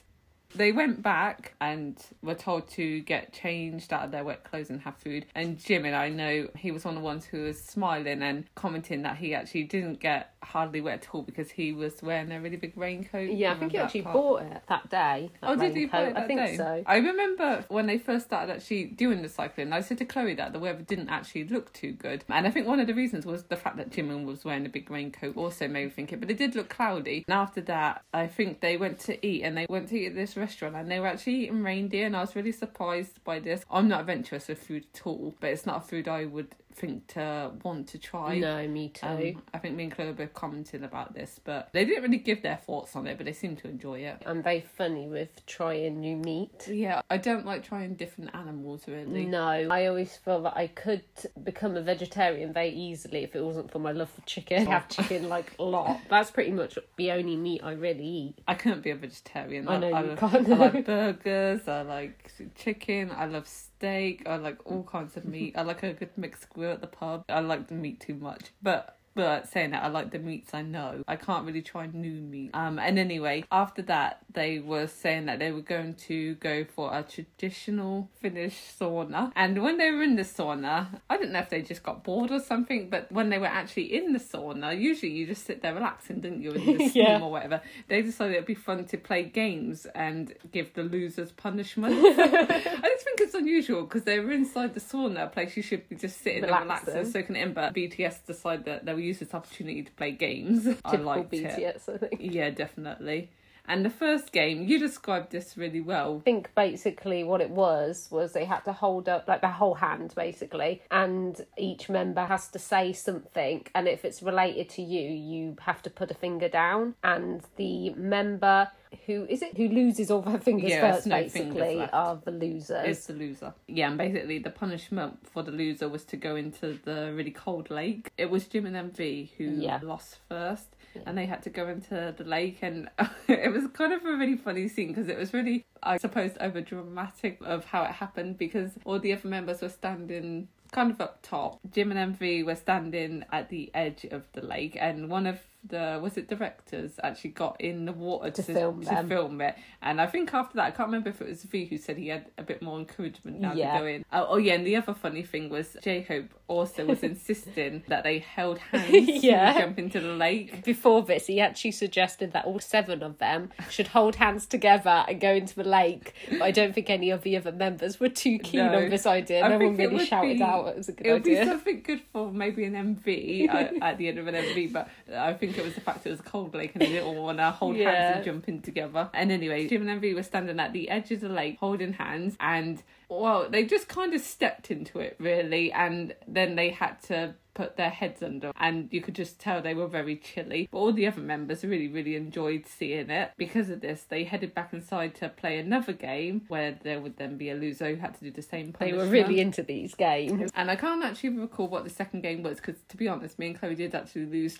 They went back and were told to get changed out of their wet clothes and have food. And Jimin, I know he was one of the ones who was smiling and commenting that he actually didn't get hardly wet at all because he was wearing a really big raincoat. Yeah, I think he actually part. bought it that day. That oh, raincoat. Did he buy it that I think day? so. I remember when they first started actually doing the cycling, I said to Chloe that the weather didn't actually look too good. And I think one of the reasons was the fact that Jimin was wearing a big raincoat also made me think it. But it did look cloudy. And after that, I think they went to eat and they went to eat at this restaurant and they were actually eating reindeer and I was really surprised by this. I'm not adventurous with food at all, but it's not a food I would think to want to try. No, me too. Um, I think me and Chloe both commented about this, but they didn't really give their thoughts on it, but they seemed to enjoy it. I'm very funny with trying new meat. Yeah, I don't like trying different animals, really. No, I always feel that I could become a vegetarian very easily if it wasn't for my love for chicken. I have chicken, like, a lot. That's pretty much the only meat I really eat. I couldn't be a vegetarian. I, I know I, you I, can't. I like burgers, I like chicken, I love steak, I like all kinds of meat. I like a good mixed grill at the pub. I like the meat too much, but but saying that, I like the meats I know. I can't really try new meat. Um, and anyway, after that, they were saying that they were going to go for a traditional Finnish sauna. And when they were in the sauna, I don't know if they just got bored or something, but when they were actually in the sauna, usually you just sit there relaxing, didn't you, in the steam yeah. or whatever. They decided it'd be fun to play games and give the losers punishment. I just think it's unusual because they were inside the sauna, a place you should be just sitting relaxing. and relaxing, soaking it in. But B T S decided that they were use this opportunity to play games. Typical I liked B T S, it. I think. Yeah, definitely. And the first game, you described this really well. I think basically what it was, was they had to hold up like their whole hand, basically, and each member has to say something, and if it's related to you, you have to put a finger down, and the member... Who is it? Who loses all their fingers yeah, first, no basically, fingers are the losers. It's the loser. Yeah, and basically the punishment for the loser was to go into the really cold lake. It was Jimin and V who yeah. lost first, yeah. and they had to go into the lake, and it was kind of a really funny scene because it was really, I suppose, over dramatic of how it happened because all the other members were standing kind of up top. Jimin and V were standing at the edge of the lake, and one of the was it directors actually got in the water to, to, film, to film it, and I think after that I can't remember if it was V who said he had a bit more encouragement now yeah. to go in. Oh, oh yeah, and the other funny thing was J-Hope also was insisting that they held hands yeah. to jump into the lake. Before this he actually suggested that all seven of them should hold hands together and go into the lake, but I don't think any of the other members were too keen no. on this idea. No one really shouted be, out it was a good it idea. It would be something good for maybe an M V at, at the end of an M V, but I think it was the fact it was a cold lake and they didn't all want to hold yeah. hands and jump in together. And anyway, Jimin and V were standing at the edge of the lake holding hands, and well, they just kind of stepped into it really, and then they had to put their heads under, and you could just tell they were very chilly. But all the other members really really enjoyed seeing it. Because of this, they headed back inside to play another game where there would then be a loser who had to do the same punishment. They were really into these games, and I can't actually recall what the second game was, because to be honest, me and Chloe did actually lose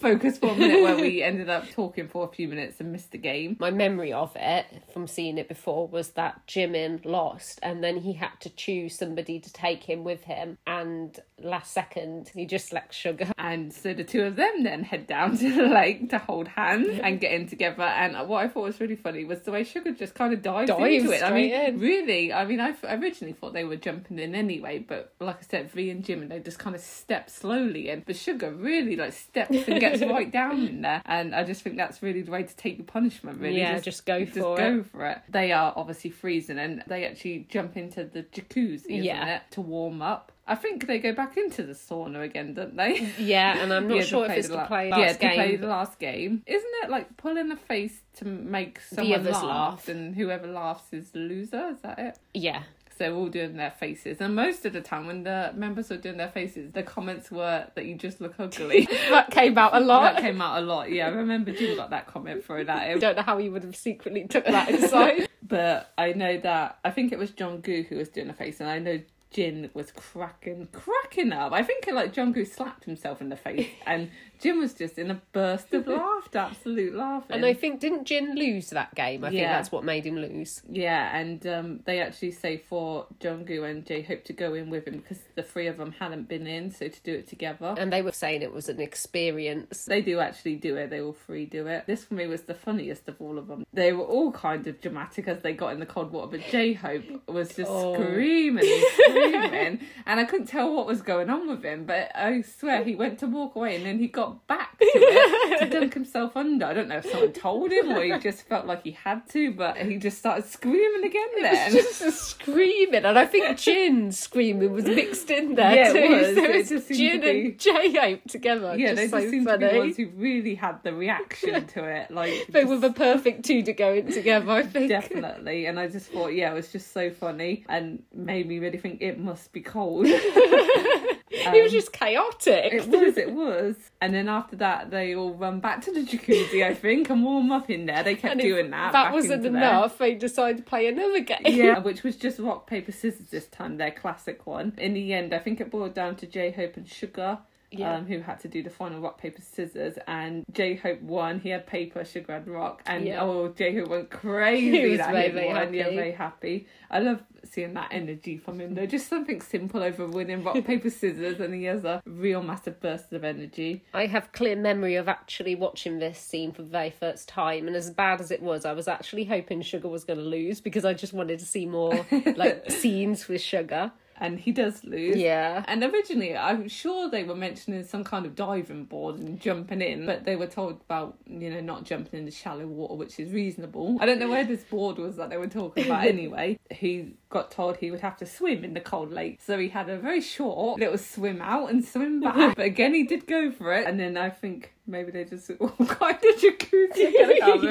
focus for a minute where we ended up talking for a few minutes and missed the game. My memory of it from seeing it before was that Jimin lost, and then he had to choose somebody to take him with him, and last second he just selects Sugar. And so the two of them then head down to the lake to hold hands and get in together. And what I thought was really funny was the way Sugar just kind of dives, dives into it. I mean, in. really, I mean, I, f- I originally thought they were jumping in anyway, but like I said, V and Jimin, they just kind of step slowly in, but Sugar really like steps and gets right down in there. And I just think that's really the way to take the punishment, really. Yeah, just, just go for just it. Just go for it. They are obviously freezing, and they actually jump into the jacuzzi, isn't yeah. it, to warm up. I think they go back into the sauna again, don't they? Yeah, and I'm not yeah, sure if it's the la- play last yeah, game. Yeah, to play the last game. Isn't it like pulling a face to make someone laugh, laugh, and whoever laughs is the loser? Is that it? Yeah. So they're all doing their faces, and most of the time when the members were doing their faces, the comments were that you just look ugly. That came out a lot. That came out a lot, yeah. I remember Jim got that comment thrown at him. I don't know how he would have secretly took that inside. But I know that, I think it was Jungkook who was doing a face, and I know Jin was cracking, cracking up. I think it, like Jungkook slapped himself in the face, and Jin was just in a burst of laughter, absolute laughing. And I think, didn't Jin lose that game? I yeah. think that's what made him lose. Yeah, and um, they actually say for Jungkook and J-Hope to go in with him, because the three of them hadn't been in, so to do it together. And they were saying it was an experience. They do actually do it, they all three do it. This for me was the funniest of all of them. They were all kind of dramatic as they got in the cold water, but J-Hope was just oh. screaming and screaming. And I couldn't tell what was going on with him, but I swear he went to walk away and then he got back to it to dunk himself under. I don't know if someone told him or he just felt like he had to, but he just started screaming again then. It was just a screaming, and I think Jin's screaming was mixed in there yeah, too. It was. So it it's just Jin be... and J-Hope together. Yeah, just they so just seemed funny. To be ones who really had the reaction to it. Like they just... were the perfect two to go in together, I think. Definitely, and I just thought, yeah, it was just so funny and made me really think it It must be cold. Um, it was just chaotic. It was, it was. And then after that, they all run back to the jacuzzi, I think, and warm up in there. They kept and doing that. That wasn't enough. There. They decided to play another game. Yeah, which was just rock, paper, scissors this time, their classic one. In the end, I think it boiled down to J-Hope and Sugar. Yeah. Um, who had to do the final rock, paper, scissors, and J-Hope won. He had paper, Sugar had rock, and yeah. oh, J-Hope went crazy. He was that very, he very won. Happy. Yeah, very happy. I love seeing that energy from him though. Just something simple over winning rock, paper, scissors, and he has a real massive burst of energy. I have clear memory of actually watching this scene for the very first time, and as bad as it was, I was actually hoping Sugar was going to lose because I just wanted to see more like scenes with Sugar. And he does lose. Yeah. And originally, I'm sure they were mentioning some kind of diving board and jumping in, but they were told about, you know, not jumping in the shallow water, which is reasonable. I don't know where this board was that they were talking about anyway. He got told he would have to swim in the cold lake. So he had a very short little swim out and swim back. But again, he did go for it. And then I think... maybe they just all got in the jacuzzi.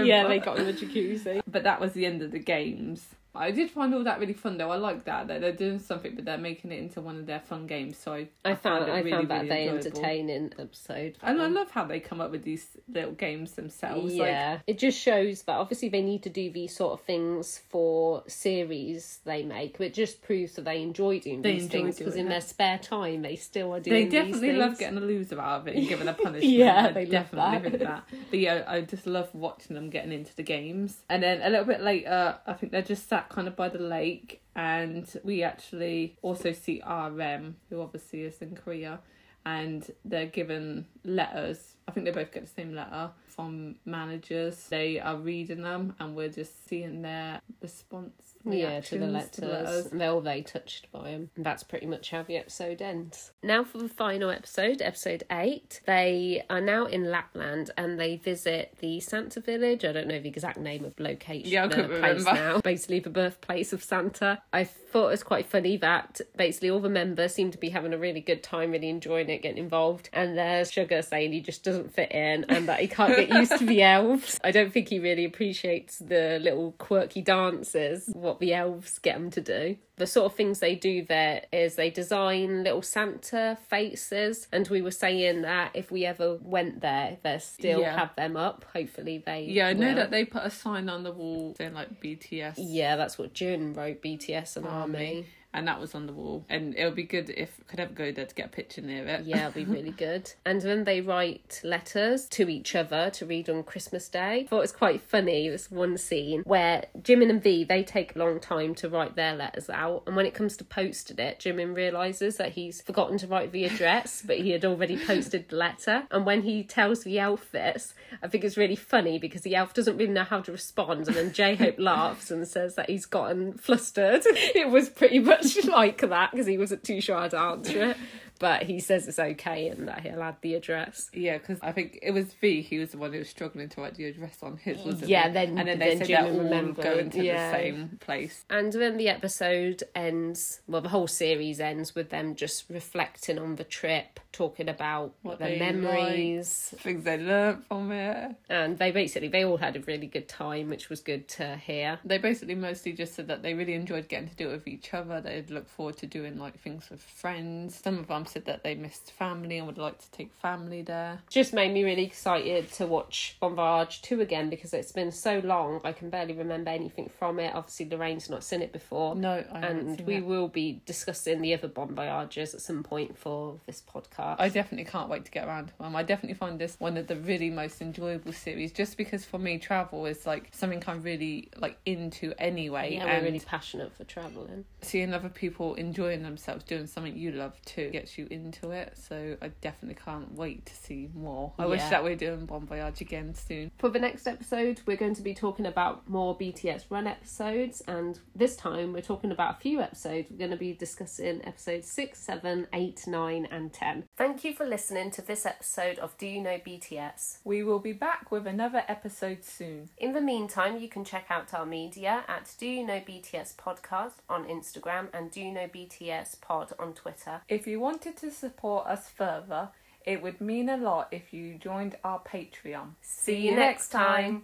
Yeah, they got in the jacuzzi. But that was the end of the games. I did find all that really fun though. I like that, that they're doing something, but they're making it into one of their fun games. So I, I found, found it I really, found that really very entertaining episode. And I love how they come up with these little games themselves. Yeah, like, it just shows that obviously they need to do these sort of things for series they make, but it just proves that they enjoy doing they these enjoy things because in their spare time they still are doing. They definitely these love getting a loser out of it and giving a punishment. Yeah. They definitely that. that. But yeah, I just love watching them getting into the games. And then a little bit later, I think they're just sat kind of by the lake, and we actually also see R M, who obviously is in Korea, and they're given letters. I think they both get the same letter from managers. They are reading them, and we're just seeing their response. Yeah, to the letters. To the letters. They're all very touched by them. And that's pretty much how the episode ends. Now for the final episode, episode eight. They are now in Lapland, and they visit the Santa village. I don't know the exact name of location. Yeah, I couldn't remember. Now. Basically the birthplace of Santa. I thought it was quite funny that basically all the members seem to be having a really good time, really enjoying it, getting involved. And there's Sugar saying he just doesn't doesn't fit in and that he can't get used to the elves. I don't think he really appreciates the little quirky dances, what the elves get him to do. The sort of things they do there is they design little Santa faces, and we were saying that if we ever went there, they still yeah. have them up. Hopefully they Yeah, I know will. That they put a sign on the wall saying like B T S. Yeah, that's what June wrote, B T S and Army. Army. And that was on the wall. And it would be good if I could ever go there to get a picture near it. Yeah, it'd be really good. And then they write letters to each other to read on Christmas Day. I thought it was quite funny, this one scene where Jimin and V, they take a long time to write their letters out. And when it comes to posting it, Jimin realises that he's forgotten to write the address, but he had already posted the letter. And when he tells the elf this, I think it's really funny because the elf doesn't really know how to respond. And then J-Hope laughs and says that he's gotten flustered. It was pretty much like that because he wasn't too sure how to answer it, but he says it's okay and that he'll add the address. Yeah, because I think it was V, he was the one who was struggling to write the address on his, wasn't yeah, he? Then, and then they then said they're all remembered. Going to yeah. the same place. And then the episode ends, well, the whole series ends with them just reflecting on the trip, talking about what their memories, like, things they learnt from it. And they basically, they all had a really good time, which was good to hear. They basically mostly just said that they really enjoyed getting to do it with each other. They'd look forward to doing like things with friends. Some of them said that they missed family and would like to take family there. Just made me really excited to watch Bon Voyage two again because it's been so long. I can barely remember anything from it. Obviously, Lorraine's not seen it before. No, I haven't. And seen we it. will be discussing the other Bon Voyages at some point for this podcast. I definitely can't wait to get around to them. I definitely find this one of the really most enjoyable series just because for me travel is like something I'm really like into anyway. Yeah, and we're really passionate for travelling. Seeing other people enjoying themselves doing something you love too gets you into it, so I definitely can't wait to see more. I yeah. wish that we're doing Bon Voyage again soon. For the next episode we're going to be talking about more B T S Run episodes, and this time we're talking about a few episodes. We're going to be discussing episodes six, seven, eight, nine and ten. Thank you for listening to this episode of Do You Know B T S? We will be back with another episode soon. In the meantime, you can check out our media at Do You Know B T S Podcast on Instagram and Do You Know B T S Pod on Twitter. If you wanted to support us further, it would mean a lot if you joined our Patreon. See you next time.